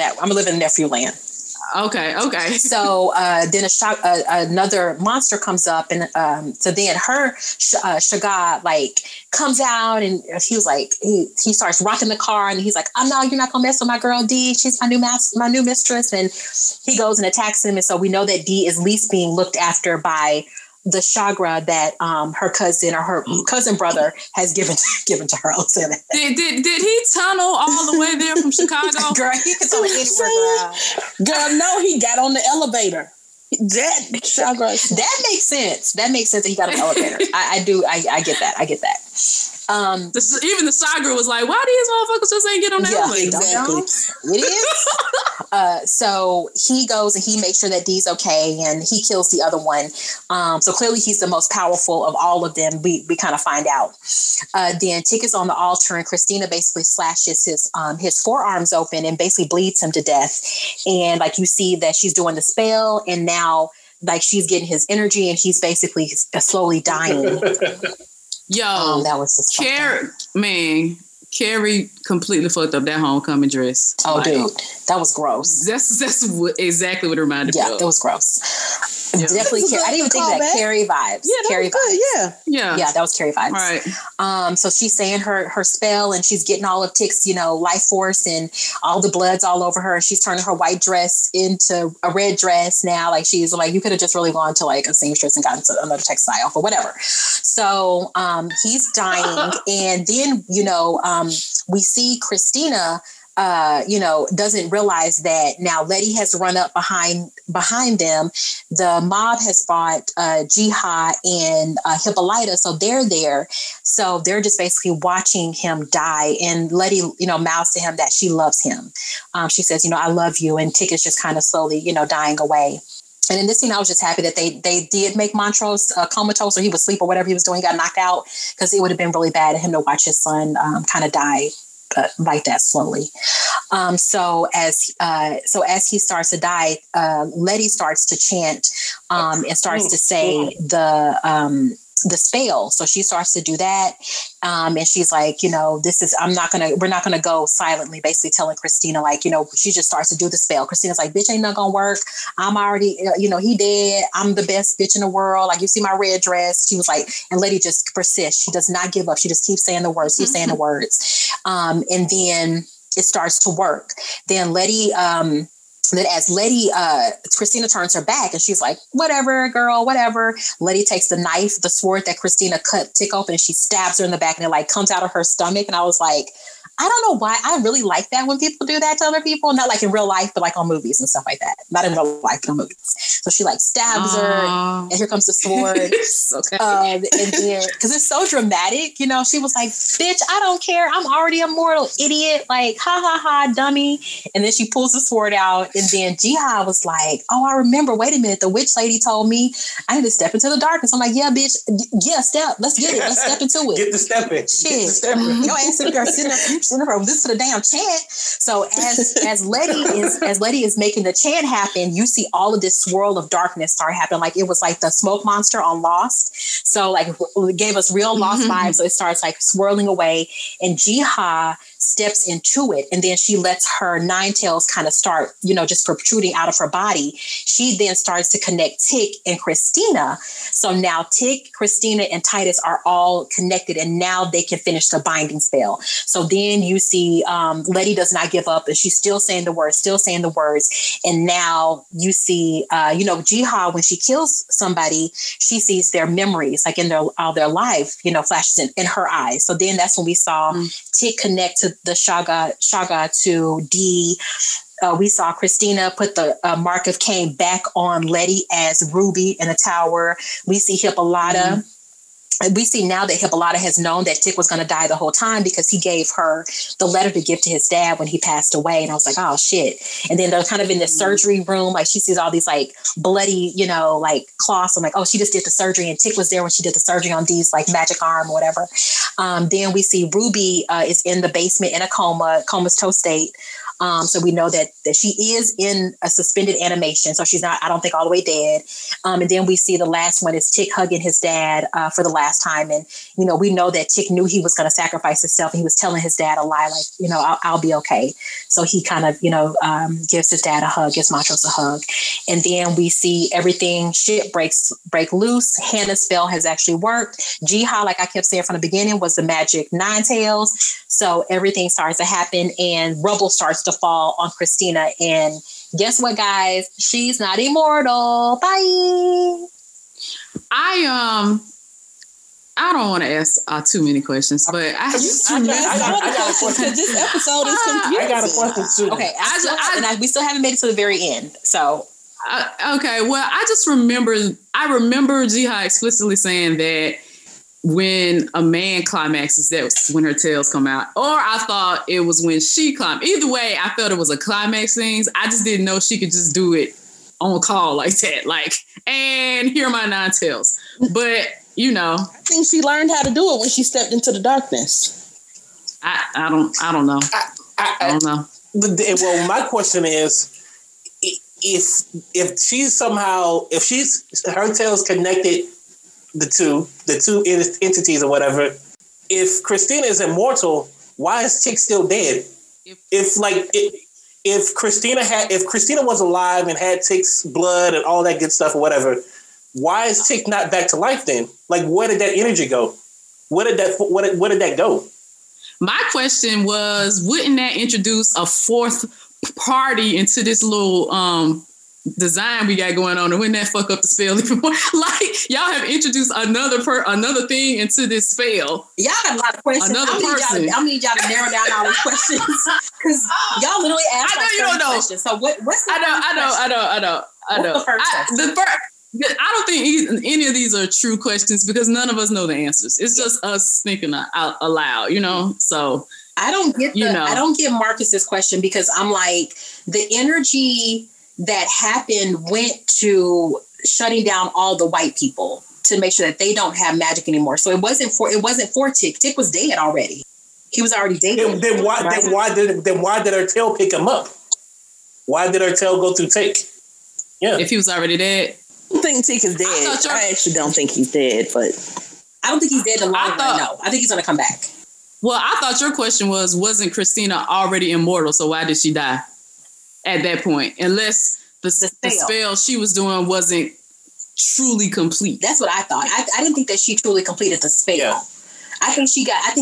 nephew land. Okay. So then another monster comes up, and so then her Shaga comes out, and he was like, he starts rocking the car, and he's like, oh no, you're not gonna mess with my girl Dee. She's my new mistress, and he goes and attacks him, and so we know that Dee is least being looked after by the Shagra that her cousin brother has given to her. I'll say that. Did he tunnel all the way there from Chicago? Girl, he could tunnel anywhere. Girl, no, he got on the elevator. That makes sense. That he got on the elevator. I do. I get that. Even the Shagra was like, why these motherfuckers just ain't get on that elevator? Exactly. It is. So he goes and he makes sure that Dee's okay, and he kills the other one. So clearly he's the most powerful of all of them. We kind of find out. Then Tick is on the altar, and Christina basically slashes his forearms open and basically bleeds him to death. And you see that she's doing the spell, and now she's getting his energy, and he's basically slowly dying. Yo, that was just Carrie completely fucked up that homecoming dress. Oh, dude, that was gross. That's exactly what it reminded me of. Yeah, that was gross. Yeah. Definitely, I didn't even think of that. Carrie vibes. Yeah, Carrie vibes. Yeah, that was Carrie vibes. Right. So she's saying her spell, and she's getting all of Tick's, you know, life force, and all the blood's all over her. She's turning her white dress into a red dress now. She's you could have just really gone to a seamstress and gotten another textile, but whatever. So he's dying, and then we see Christina doesn't realize that now Letty has run up behind them. The mob has fought Jihad and Hippolyta, so they're there. So they're just basically watching him die. And Letty, mouths to him that she loves him. She says, I love you. And Ticket's just kind of slowly, dying away. And in this scene, I was just happy that they did make Montrose comatose, or he was asleep or whatever he was doing, he got knocked out, because it would have been really bad for him to watch his son kind of die like that slowly. So as he starts to die, Letty starts to chant and starts to say the spell. So she starts to do that. And she's like, we're not going to go silently, basically telling Christina, she just starts to do the spell. Christina's like, bitch, ain't not going to work. I'm already, he dead. I'm the best bitch in the world. Like, you see my red dress. She was like, and Letty just persists. She does not give up. She just keeps saying the words, And then it starts to work. Then Letty, Christina turns her back and she's like, whatever, girl, whatever. Letty takes the knife, the sword that Christina cut Tick open, and she stabs her in the back, and it comes out of her stomach. And I was like, I don't know why. I really like that when people do that to other people. Not like in real life, but like on movies and stuff like that. Not in real life, but on movies. So she stabs her, and here comes the sword. Okay. And then, because it's so dramatic, she was like, bitch, I don't care. I'm already immortal, idiot. Like, ha, ha, ha, dummy. And then she pulls the sword out. And then Jihad was like, oh, I remember. Wait a minute. The witch lady told me I need to step into the darkness. I'm like, yeah, bitch. Yeah, step. Let's get it. Let's step into it. Get the step in. Shit. Your ass in there sitting up. This is the damn chant. So as Letty is making the chant happen, you see all of this swirl of darkness start happening. Like, it was like the smoke monster on Lost. So it gave us real Lost vibes. So it starts swirling away, and Jiha steps into it, and then she lets her nine tails kind of start, just protruding out of her body. She then starts to connect Tick and Christina. So now Tick, Christina, and Titus are all connected, and now they can finish the binding spell. So then you see Letty does not give up, and she's still saying the words. And now you see, Jiha, when she kills somebody, she sees their memories, in all their life, flashes in her eyes. So then that's when we saw Tick connect to the Shaga to D. We saw Christina put the mark of Cain back on Letty as Ruby in the tower. We see Hippolyta. We see now that Hippolyta has known that Tick was going to die the whole time, because he gave her the letter to give to his dad when he passed away. And I was like, oh, shit. And then they're kind of in the surgery room. She sees all these bloody, cloths. I'm like, oh, she just did the surgery. And Tick was there when she did the surgery on Dee's magic arm or whatever. Then we see Ruby is in the basement in a comatose state. So we know that she is in a suspended animation. So she's not, I don't think, all the way dead. And then we see the last one is Tick hugging his dad for the last time. And, we know that Tick knew he was going to sacrifice himself. And he was telling his dad a lie, I'll be okay. So he kind of, gives his dad a hug, gives Montrose a hug. And then we see everything, shit break loose. Hannah's spell has actually worked. Jiha, like I kept saying from the beginning, was the magic nine tails. So everything starts to happen, and rubble starts to fall on Christina. And guess what, guys? She's not immortal. Bye. I don't want to ask too many questions, but I just got a question. This episode is confusing. I got a question too. Okay, we still haven't made it to the very end. So I just remember Jiha explicitly saying that when a man climaxes, that's when her tails come out. Or I thought it was when she climbed. Either way, I felt it was a climax thing. I just didn't know she could just do it on call like that. And here are my nine tails. But, I think she learned how to do it when she stepped into the darkness. I don't know. I don't know. Well, my question is, if she's somehow, her tails connected the two entities or whatever. If Christina is immortal, why is Tick still dead? If Christina was alive and had Tick's blood and all that good stuff or whatever, why is Tick not back to life then? Where did that energy go? Where did that go? My question was, wouldn't that introduce a fourth party into this little design we got going on, and wouldn't that fuck up the spell even more? Like, y'all have introduced another thing into this spell. Y'all got a lot of questions. I need y'all to narrow down all these questions, because y'all literally asked questions. So what's the I don't think any of these are true questions, because none of us know the answers. It's just us thinking out aloud, you know? So I don't get I don't get Marcus's question, because I'm like, the energy that happened went to shutting down all the white people to make sure that they don't have magic anymore. So it wasn't for Tick. Tick was dead already. He was already dead. Then why did her tail pick him up? Why did her tail go through Tick? Yeah. If he was already dead. I don't think Tick is dead. I actually don't think he's dead, but I don't think he's dead in no. I think he's gonna come back. Well, I thought your question wasn't Christina already immortal, so why did she die at that point? Unless the spell she was doing wasn't truly complete. That's what I thought. I didn't think that she truly completed the spell. Yeah. I think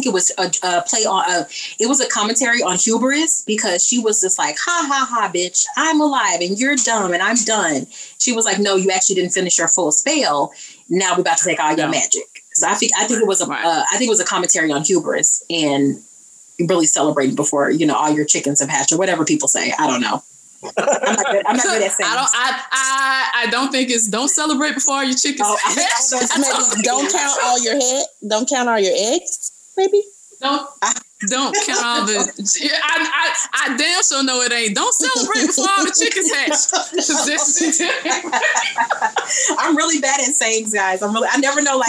it was a play on, it was a commentary on hubris, because she was just like, ha, ha, ha, bitch, I'm alive and you're dumb and I'm done. She was like, no, you actually didn't finish your full spell. Now we're about to take all your magic. So I think it was a commentary on hubris and really celebrating before, all your chickens have hatched, or whatever people say. I don't know. I'm not good at saying. I don't think celebrate before your chickens. Oh, don't count all your head. Don't count all your eggs. Maybe don't count all the. I damn sure know it ain't. Don't celebrate before all the chickens hatch. I'm really bad at sayings, guys. I never know, like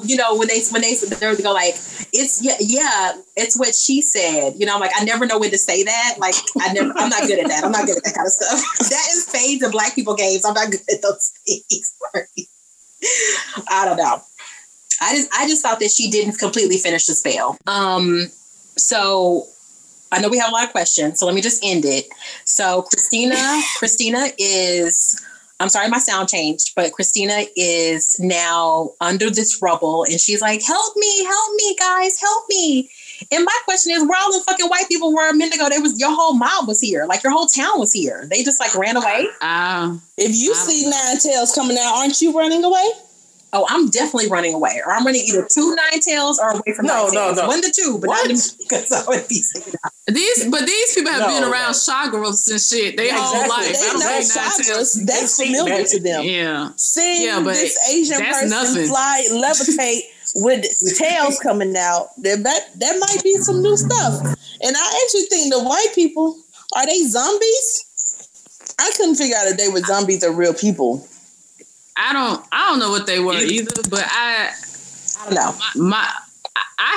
when they go like, it's it's what she said. I'm like, I never know when to say that. Like I'm not good at that. I'm not good at that kind of stuff. That is fades in black people games. I'm not good at those things. Sorry. I don't know. I just thought that she didn't completely finish the spell. So I know we have a lot of questions, so let me just end it. So Christina is, I'm sorry, my sound changed, but Christina is now under this rubble, and she's like, help me guys, help me. And my question is, where all the fucking white people were a minute ago? Your whole mob was here. Like, your whole town was here. They just like ran away. If you see nine tails coming out, aren't you running away? Oh, I'm definitely running away. Or I'm running either to Ninetales or away from Ninetales. No. One to two, but what? Not because I would be singing out. These people have been around Chagras and shit. They all life. They know Chagras. That's familiar to them. Yeah. Seeing this Asian person fly, levitate with tails coming out, that might be some new stuff. And I actually think the white people, are they zombies? I couldn't figure out if they were zombies or real people. I don't know what they were either, but I don't know. I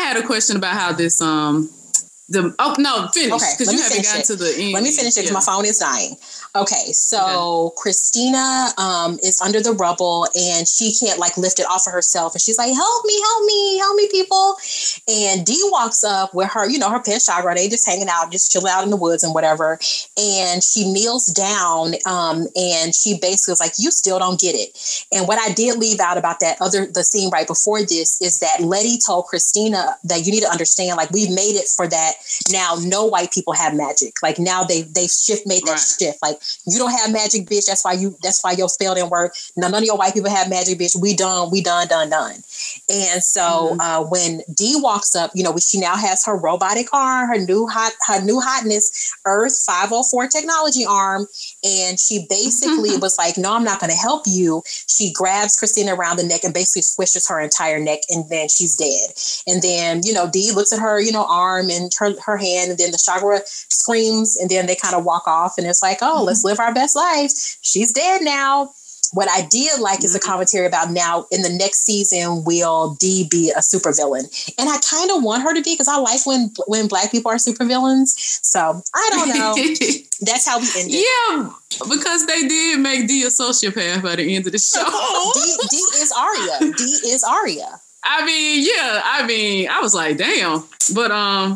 had a question about how this finish, because you haven't gotten to the end. Let me finish it, because my phone is dying. Okay, so Christina is under the rubble, and she can't like lift it off of herself, and she's like, help me people. And Dee walks up with her, her pet chakra. They just hanging out, just chilling out in the woods and whatever. And she kneels down, and she basically was like, you still don't get it. And what I did leave out about the scene right before this is that Letty told Christina that you need to understand, like, we've made it for that. Now no white people have magic. Like, now they've made that shift. Like, you don't have magic, bitch. That's why your spell didn't work. Now none of your white people have magic, bitch. We done. And so when Dee walks up, she now has her robotic arm, her new hotness, Earth 504 technology arm, and she basically was like, no, I'm not going to help you. She grabs Christina around the neck and basically squishes her entire neck, and then she's dead. And then Dee looks at her arm and her hand, and then the chakra screams, and then they kind of walk off, and it's like, let's live our best life. She's dead now. What I did like is a commentary about, now in the next season, will Dee be a supervillain? And I kind of want her to be, because I like when black people are supervillains. So I don't know. That's how we ended. Yeah, because they did make Dee a sociopath by the end of the show. Dee is Arya. Dee is Arya. I was like, damn. But my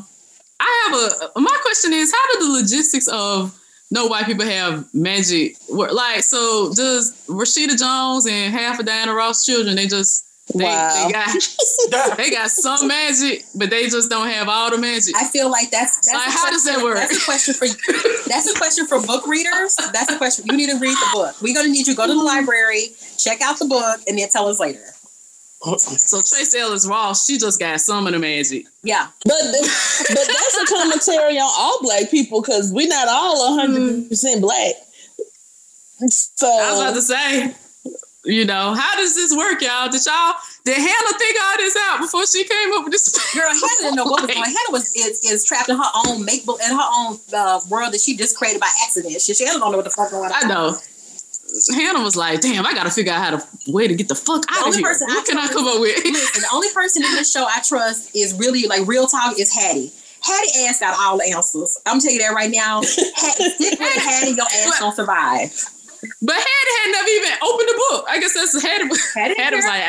question is, how do the logistics of no white people have magic work? Like, so does Rashida Jones and half of Diana Ross' children, they just Wow. They got some magic, but they just don't have all the magic. I feel like that's like, how does that work? That's a question for book readers. That's a question. You need to read the book. We're gonna need you to go to the library, check out the book, and then tell us later. So Tracy Ellis Ross, she just got some of the magic. Yeah, but that's a commentary on all black people because we're not all 100% black. So I was about to say, you know, how does this work, y'all? Did Hannah figure all this out before she came up with this? Girl, Hannah didn't know what was going on. Hannah is trapped in her own make-believe, in her own world that she just created by accident. She don't know what the fuck going on. I know. Hannah was like, damn, I gotta figure out way to get the fuck out of here. The only person in this show I trust is really, like, real talk is Hattie. Hattie ass got all the answers. I'm telling you that right now. Stick with Hattie, your ass don't survive. But Hattie had never even opened the book. I guess that's Hattie was like,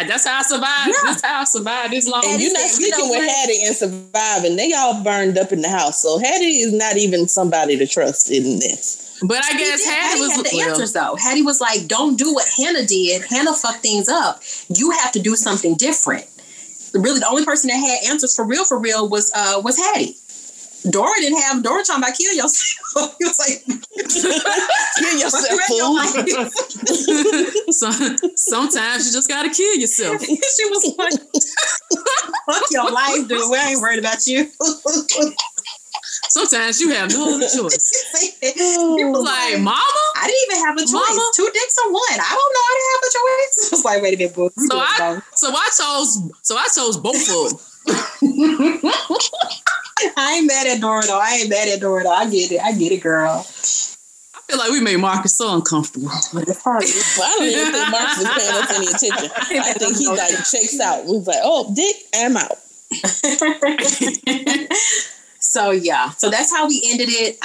that's how I survived. Yeah. That's how I survived this long. And you're not sticking with Hattie and surviving. They all burned up in the house. So Hattie is not even somebody to trust in this. But I guess Hattie had the answers, though. Hattie was like, don't do what Hannah did. Hannah fucked things up. You have to do something different. Really, the only person that had answers for real was Hattie. Dora talking about kill yourself. He was like, kill yourself, fool. Sometimes you just gotta kill yourself. She was like, fuck your life, dude. We ain't worried about you. Sometimes you have no other choice. People like, Mama? I didn't even have a choice. Mama? 2 dicks or one. I don't know how to have a choice. I was like, wait a minute, boo. So I chose both of them. I ain't mad at Dora though. I get it, girl. I feel like we made Marcus so uncomfortable. But I don't even think Marcus is paying us any attention. I think he like checks out. We was like, oh, dick, I'm out. So yeah, so that's how we ended it.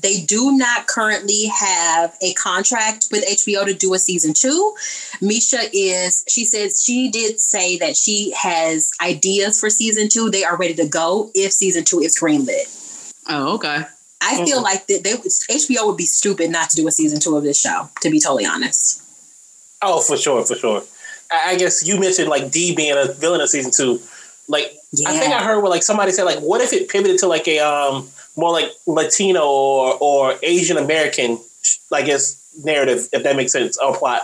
They do not currently have a contract with HBO to do a season 2. Misha did say that she has ideas for season 2. They are ready to go if season 2 is greenlit. Oh, okay. I feel like HBO would be stupid not to do a season 2 of this show, to be totally honest. Oh, for sure. I guess you mentioned like D being a villain of season 2. Like, yeah. I think I heard where like somebody said like, what if it pivoted to like a more like Latino or Asian American, I guess, narrative, if that makes sense, or plot.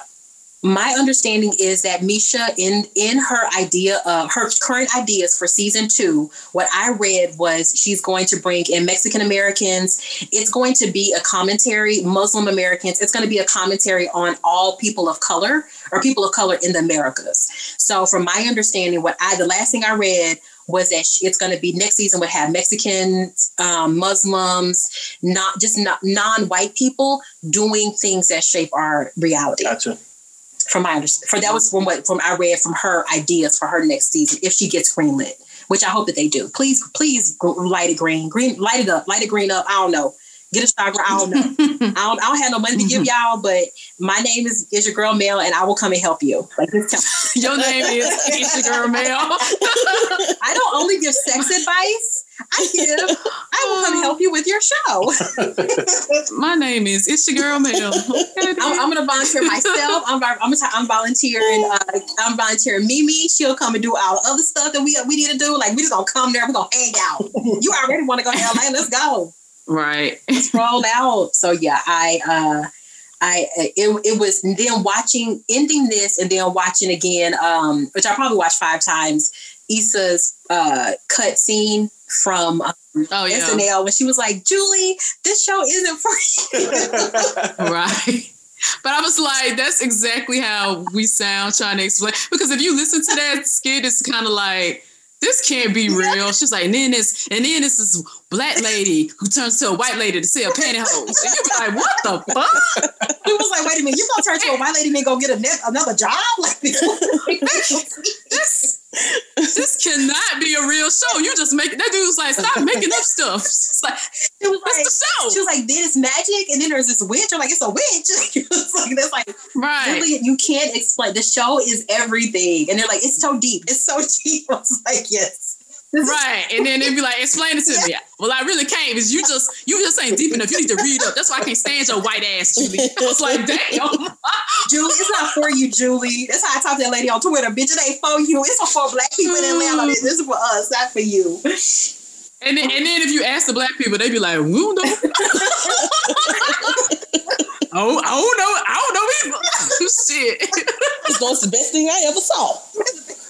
My understanding is that Misha in her idea of her current ideas for season 2, what I read was she's going to bring in Mexican Americans. It's going to be a commentary, Muslim Americans. It's going to be a commentary on all people of color or people of color in the Americas. So from my understanding, the last thing I read was that it's going to be next season would have Mexicans, Muslims, not non-white people doing things that shape our reality. Gotcha. From what I read from her ideas for her next season, if she gets greenlit, which I hope that they do. Please light it green, light it green up. I don't know. Get a chakra. I don't know. I don't have no money to give y'all, but my name is your girl Mel, and I will come and help you. Like, just your name is your girl Mel. I don't only give sex advice. I will come help you with your show. My name is It's Your Girl Mel. I'm going to volunteer myself. I'm volunteering Mimi. She'll come and do all the other stuff that we need to do. Like, we just going to come there. We're going to hang out. You already want to go to LA. Let's go. Right. Let's roll out. So yeah, it was then ending this and then watching again, which I probably watched 5 times, Issa's cut scene from SNL when she was like, Julie, this show isn't for you. Right. But I was like, that's exactly how we sound trying to explain. Because if you listen to that skit, it's kind of like, this can't be real. She's like, and then this is black lady who turns to a white lady to sell pantyhose. And you'd be like, what the fuck? He was like, wait a minute, you gonna turn to a white lady and then go get another job? Like, this cannot be a real show. You just make that dude was like, stop making up stuff. She's like, it's the show. She was like, then it's magic, and then there's this witch. I'm like, it's a witch. That's like, right. Really, you can't explain. The show is everything, and they're like, it's so deep. I was like, yes. Right. And then they'd be like, explain it to me. Well, I really can't, because you just ain't deep enough. You need to read up. That's why I can't stand your white ass, Julie. I was like, damn. Julie, it's not for you, Julie. That's how I talked to that lady on Twitter. Bitch, it ain't for you. It's for black people in Atlanta. This is for us, not for you. And then if you ask the black people, they'd be like, we don't know. I don't know either. Shit. That's the best thing I ever saw.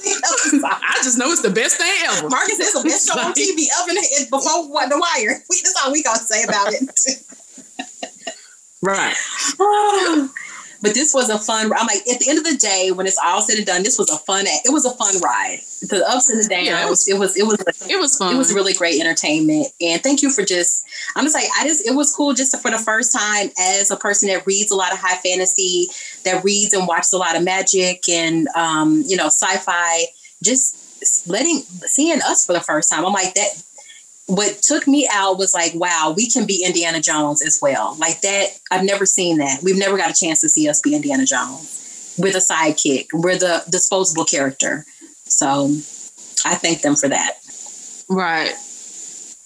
I just know it's the best thing ever. Marcus, it's the best show on TV ever before The Wire. That's all we gonna say about it. Right. But this was a fun. I'm like, at the end of the day, when it's all said and done, this was a fun. It was a fun ride. The ups and the downs. Yeah, it was fun. It was really great entertainment. And thank you for just. I'm just like, it was cool just for the first time as a person that reads a lot of high fantasy, that reads and watches a lot of magic and sci-fi. Just seeing us for the first time. I'm like that. What took me out was like, wow, we can be Indiana Jones as well. Like that, I've never seen that. We've never got a chance to see us be Indiana Jones with a sidekick. We're the disposable character. So I thank them for that. Right.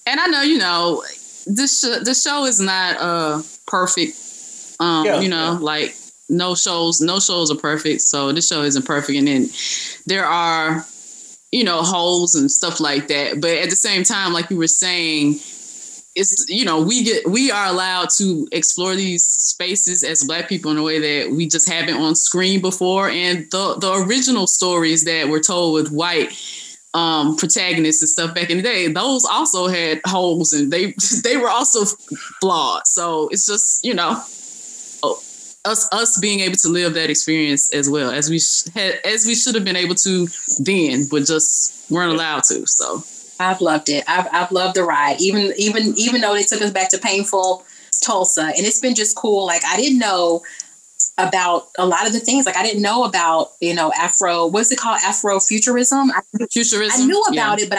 And I know, this show is not perfect. Like no shows are perfect. So this show isn't perfect. And then there are holes and stuff like that. But at the same time, like you were saying, it's, we are allowed to explore these spaces as black people in a way that we just haven't on screen before. And the original stories that were told with white protagonists and stuff back in the day, those also had holes and they were also flawed. So it's just, us being able to live that experience as well as we should have been able to then, but just weren't allowed to. So I've loved it. I've loved the ride, even though they took us back to painful Tulsa, and it's been just cool. Like I didn't know about a lot of the things. Like I didn't know about Afrofuturism. I knew about it, but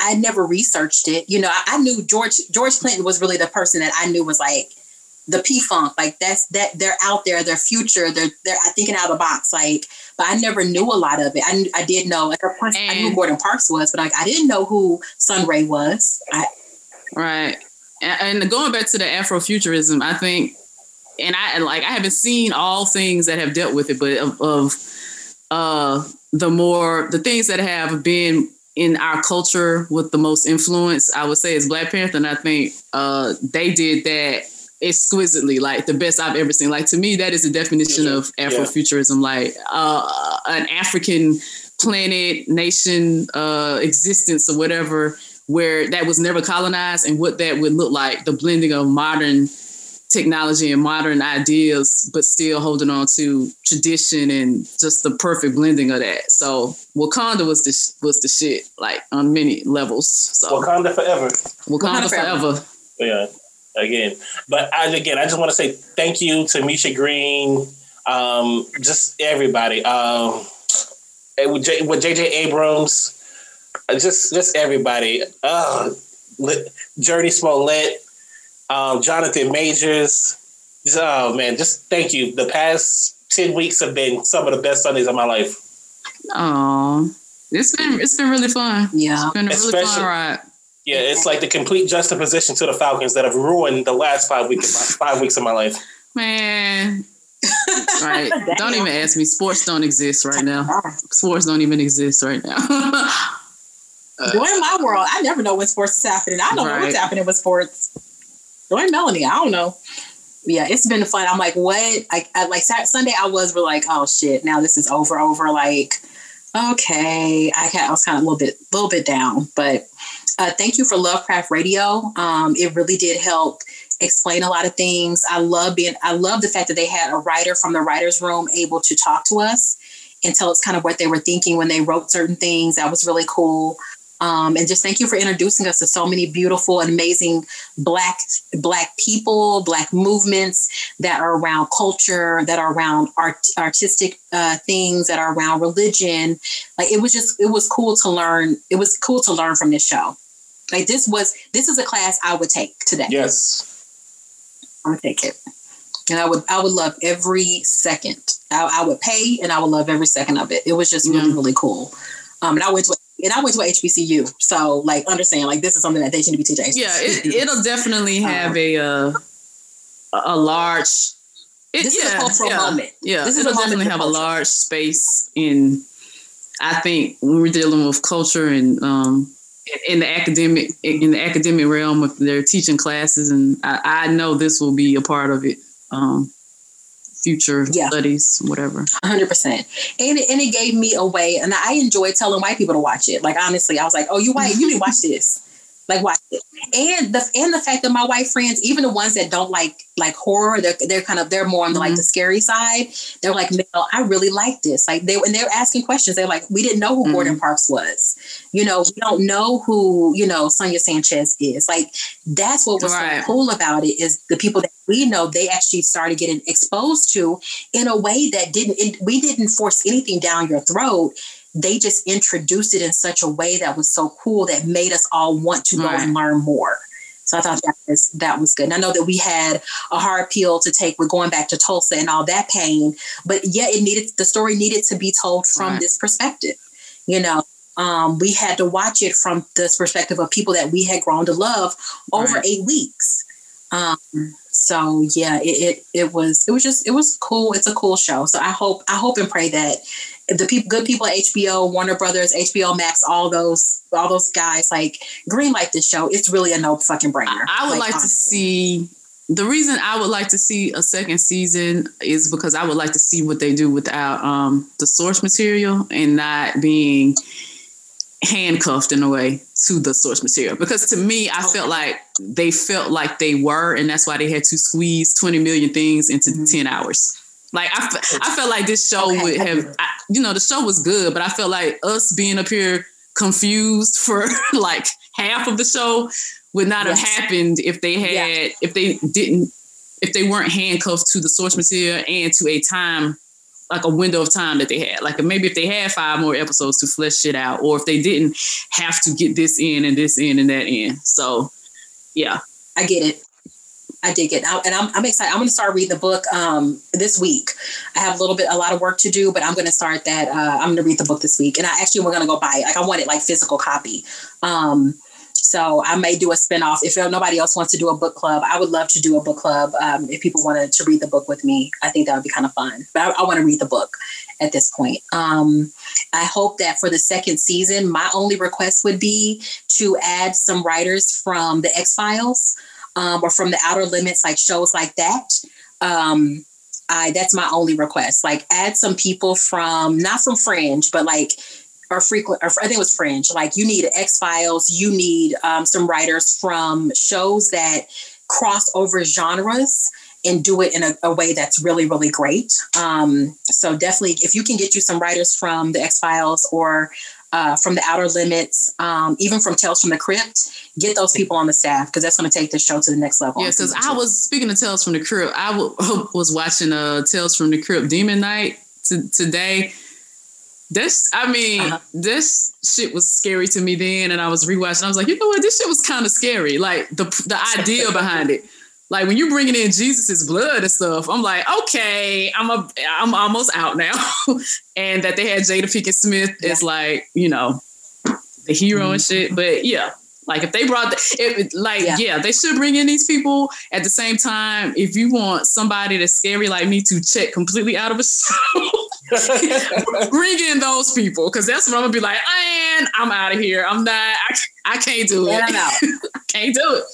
I never researched it. I knew George Clinton was really the person that I knew was like. The P-Funk, like they're out there, their future, they're thinking out of the box, like, but I never knew a lot of it. I did know, like, of course, I knew who Gordon Parks was, but like, I didn't know who Sun Ray was. Right. And going back to the Afrofuturism, I think, and I haven't seen all things that have dealt with it, but the things that have been in our culture with the most influence, I would say is Black Panther. And I think they did that exquisitely, like the best I've ever seen. Like to me, that is the definition of Afrofuturism. Like an African planet, nation, existence or whatever, where that was never colonized and what that would look like. The blending of modern technology and modern ideas, but still holding on to tradition and just the perfect blending of that. So Wakanda was the shit, like on many levels. So Wakanda forever. Wakanda forever. Yeah. But I just want to say thank you to Misha Green, just everybody. With JJ Abrams, just everybody. Journey Smollett, Jonathan Majors. Oh man, just thank you. The past 10 weeks have been some of the best Sundays of my life. Oh, it's been really fun. Yeah, it's been a really fun ride. Yeah, it's like the complete juxtaposition to the Falcons that have ruined the last 5 weeks. 5 weeks of my life. Man, right? Don't even ask me. Sports don't exist right now. During my world, I never know when sports is happening. I don't know what's happening with sports. During Melanie, I don't know. Yeah, it's been fun. I'm like, what? I Sunday, I was like, oh shit, now this is over. Like, okay, I was kind of a little bit down, but. Thank you for Lovecraft Radio. It really did help explain a lot of things. I love the fact that they had a writer from the writer's room able to talk to us and tell us kind of what they were thinking when they wrote certain things. That was really cool. And just thank you for introducing us to so many beautiful and amazing Black people, Black movements that are around culture, that are around artistic things, that are around religion. Like it was cool to learn. It was cool to learn from this show. Like this is a class I would take today. Yes, I would take it, and I would love every second. I would pay, and I would love every second of it. It was just really, really cool. And I went to And I went to a HBCU, so like understand, like this is something that they should be teaching. Yeah, it'll definitely have a large. This is a cultural moment. Yeah, this it'll definitely have a large space in. I think when we're dealing with culture and in the academic realm, if they're teaching classes, and I know this will be a part of it. Future studies, whatever. 100%. And it gave me a way, and I enjoyed telling white people to watch it. Like, honestly, I was like, oh, you white, you need to watch this. Like, watch it. And the fact that my white friends, even the ones that don't like horror, they're more on the, like, the scary side. They're like, no, I really like this. Like, they're asking questions. They're like, we didn't know who Gordon Parks was. You know, we don't know who, you know, Sonia Sanchez is. Like, that's what was so cool about it, is the people that we know, they actually started getting exposed to in a way that we didn't force anything down your throat. They just introduced it in such a way that was so cool that made us all want to go and learn more. So I thought that was good. And I know that we had a hard pill to take with going back to Tulsa and all that pain, but yeah, the story needed to be told from this perspective. You know, we had to watch it from this perspective of people that we had grown to love over 8 weeks. So yeah, it was cool. It's a cool show. So I hope and pray that the good people at HBO, Warner Brothers, HBO Max, all those guys, like, greenlight this show. It's really a no fucking brainer. I would like to see. The reason I would like to see a second season is because I would like to see what they do without the source material and not being handcuffed in a way to the source material. Because to me, I felt like they were, and that's why they had to squeeze 20 million things into 10 hours. Like, I felt like this show would have, the show was good, but I felt like us being up here confused for like half of the show would not have happened if they had, if they weren't handcuffed to the source material and to a time, like a window of time that they had. Like, maybe if they had 5 more episodes to flesh it out, or if they didn't have to get this in and this in and that in. So, yeah. I get it. I dig it. And I'm excited. I'm going to start reading the book this week. I have a lot of work to do, but I'm going to start that. I'm going to read the book this week. And we're going to go buy it. Like, I want it like physical copy. So I may do a spinoff. If nobody else wants to do a book club, I would love to do a book club. If people wanted to read the book with me, I think that would be kind of fun. But I want to read the book at this point. I hope that for the second season, my only request would be to add some writers from the X-Files. Or from the Outer Limits, like shows like that. That's my only request. Like, add some people from, not from Fringe, but like, or I think it was Fringe. Like, you need X-Files, you need some writers from shows that cross over genres and do it in a way that's really, really great. So definitely, if you can get you some writers from the X-Files or from the Outer Limits, even from Tales from the Crypt, get those people on the staff, because that's going to take this show to the next level. Yeah, because I was speaking of Tales from the Crypt, I was watching Tales from the Crypt Demon Night today. This shit was scary to me then, and I was rewatching. I was like, you know what, this shit was kind of scary. Like, the idea behind it. Like, when you're bringing in Jesus's blood and stuff, I'm like, okay, I'm almost out now. And that they had Jada Pinkett Smith as like, you know, the hero and shit. But yeah, like, if they brought they should bring in these people. At the same time, if you want somebody that's scary like me to check completely out of a show, bring in those people, because that's when I'm gonna be like, and I'm out of here. I can't do it. I can't do it.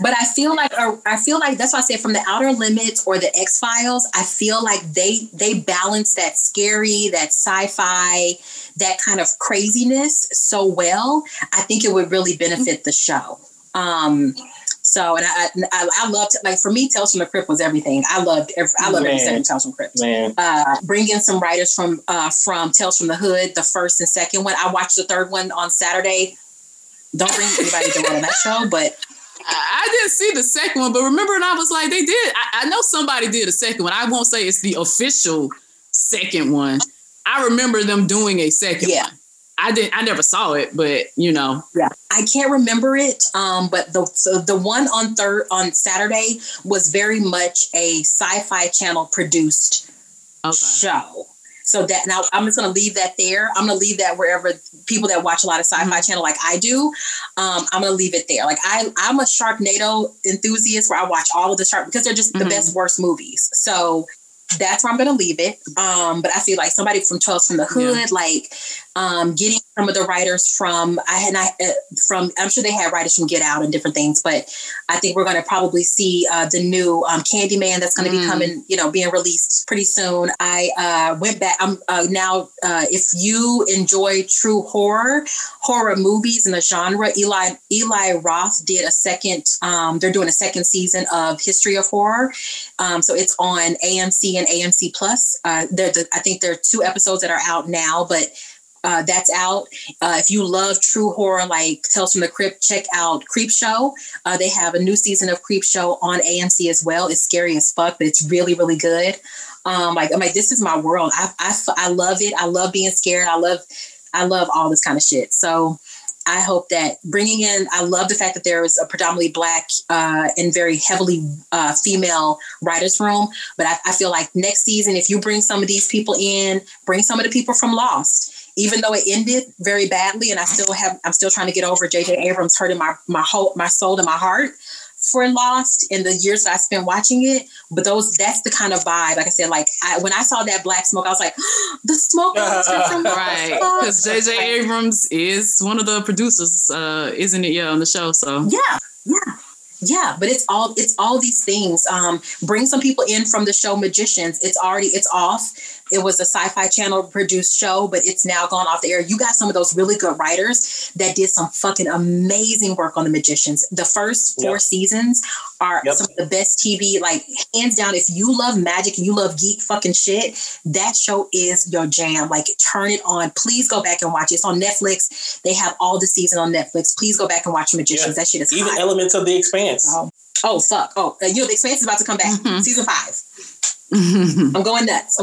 But I feel like that's why I said from the Outer Limits or the X-Files, I feel like they balance that scary, that sci-fi, that kind of craziness so well. I think it would really benefit the show. I loved, like, for me, Tales from the Crypt was everything. I loved every second Tales from the Crypt. Bring in some writers from Tales from the Hood, the first and second one. I watched the third one on Saturday. Don't bring anybody to on that show, but. I didn't see the second one, but remember, and I was like, they did. I know somebody did a second one. I won't say it's the official second one. I remember them doing a second one. I never saw it, but you know. Yeah, I can't remember it. But the one on Saturday was very much a Sci-Fi Channel produced show. So that now I'm just going to leave that there. I'm going to leave that wherever people that watch a lot of Sci-Fi mm-hmm. Channel like I do. I'm going to leave it there. Like I'm a Sharknado enthusiast where I watch all of the Shark because they're just mm-hmm. the best, worst movies. So that's where I'm going to leave it. But I feel like somebody from Tales from the Hood, yeah. like getting some of the writers from, I'm sure they had writers from Get Out and different things, but I think we're going to probably see the new Candyman that's going to be coming, being released pretty soon. I went back. I'm now, if you enjoy true horror movies in the genre, Eli Roth did a second, they're doing a second season of History of Horror. So it's on AMC and AMC Plus. I think there are 2 episodes that are out now, but that's out. If you love true horror, like Tales from the Crypt, check out Creep Show. They have a new season of Creep Show on AMC as well. It's scary as fuck, but it's really, really good. I'm like, this is my world. I love it. I love being scared. I love all this kind of shit. So I hope that I love the fact that there is a predominantly Black and very heavily female writers' room. But I feel like next season, if you bring some of these people in, bring some of the people from Lost. Even though it ended very badly, and I'm still trying to get over JJ Abrams hurting my soul and my heart for Lost in the years that I spent watching it. But that's the kind of vibe. Like I said, when I saw that black smoke, I was like, the smoke from right, because JJ Abrams is one of the producers, isn't it? Yeah, on the show. So yeah. But it's all these things. Bring some people in from the show Magicians. It's off. It was a Sci-Fi Channel produced show, but it's now gone off the air. You got some of those really good writers that did some fucking amazing work on The Magicians. The first 4 seasons are some of the best TV, like hands down. If you love magic and you love geek fucking shit, that show is your jam. Like turn it on. Please go back and watch it. It's on Netflix. They have all the season on Netflix. Please go back and watch Magicians. Yeah. That shit is even hot. Elements of The Expanse. Oh fuck. Oh, The Expanse is about to come back. Mm-hmm. Season 5. I'm going nuts. I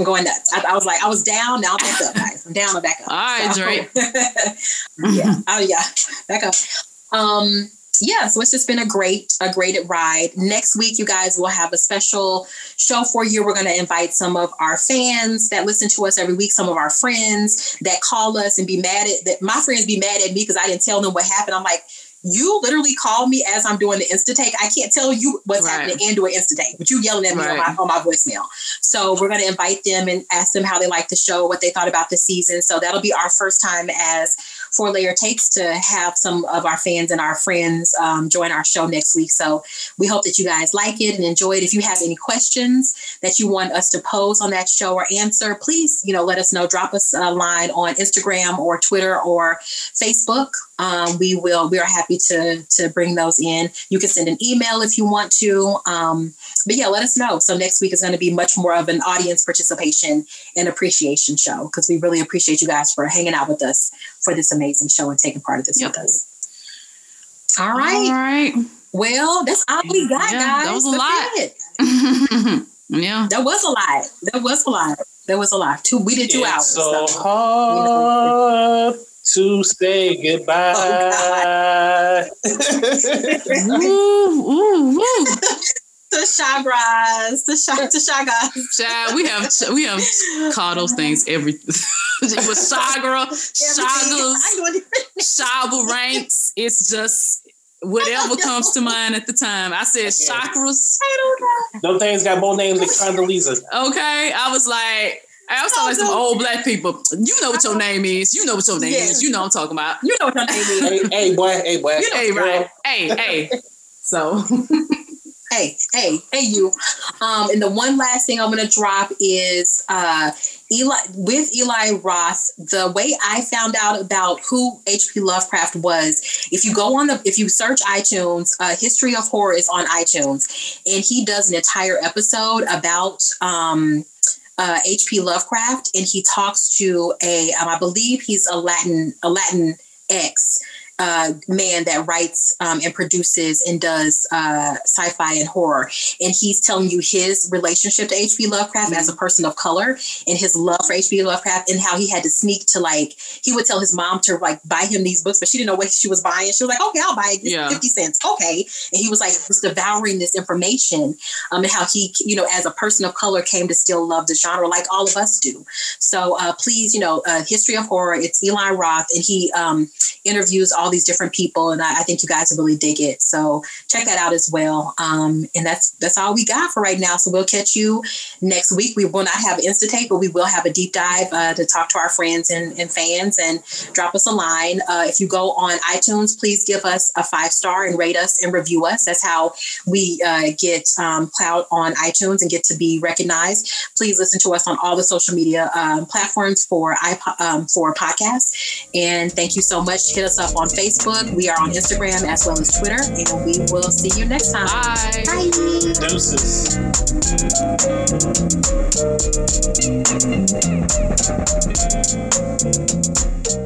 was like, I was down, now I'm back up, guys. I'm down, I'm back up. All right, so, Drake. Yeah. Oh yeah. Back up. So it's just been a great ride. Next week, you guys will have a special show for you. We're going to invite some of our fans that listen to us every week, some of our friends that call us and be mad at that. My friends be mad at me because I didn't tell them what happened. I'm like, you literally call me as I'm doing the Insta-Take. I can't tell you what's happening and do an Insta-Take, but you yelling at me on my voicemail. So we're going to invite them and ask them how they like the show, what they thought about the season. So that'll be our first time as Four-Layer Takes to have some of our fans and our friends join our show next week. So we hope that you guys like it and enjoy it. If you have any questions that you want us to pose on that show or answer, please, let us know. Drop us a line on Instagram or Twitter or Facebook. We are happy to bring those in. You can send an email if you want to. But let us know. So next week is going to be much more of an audience participation and appreciation show, because we really appreciate you guys for hanging out with us for this amazing show and taking part of this with us. All right. Well, that's all we got, guys. That was a lot. Yeah. That was a lot. We did 2 hours. So hard. To say goodbye. Oh, ooh, ooh, ooh. To Chagra. We have called those things everything. It was Chagra ranks. It's just whatever comes to mind at the time. I said chakras. I don't know. Those things got more names than Condoleezza. Okay, I was like. I also like some old black people. You know what your name is. You know what your name is. You know what I'm talking about. You know what your name is. Hey, boy. You know, hey. So. hey, you. And the one last thing I'm going to drop is Eli Roth. The way I found out about who H.P. Lovecraft was, if you search iTunes, History of Horror is on iTunes. And he does an entire episode about... H.P. Lovecraft, and he talks to I believe he's a Latinx man that writes and produces and does sci-fi and horror. And he's telling you his relationship to H.P. Lovecraft as a person of color and his love for H.P. Lovecraft and how he had to sneak to, like, he would tell his mom to, like, buy him these books, but she didn't know what she was buying. She was like, okay, I'll buy it. Yeah. 50 cents. Okay. And he was like, was devouring this information and how he, you know, as a person of color came to still love the genre like all of us do. So please, you know, History of Horror, it's Eli Roth, and he interviews all these different people, and I think you guys will really dig it. So check that out as well. And that's all we got for right now. So we'll catch you next week. We will not have an Insta Tape, but we will have a deep dive to talk to our friends and fans, and drop us a line. If you go on iTunes, please give us a 5-star and rate us and review us. That's how we get clout on iTunes and get to be recognized. Please listen to us on all the social media platforms for podcasts. And thank you so much. Hit us up on Facebook. We are on Instagram as well as Twitter. And we will see you next time. Bye. Bye. Doses.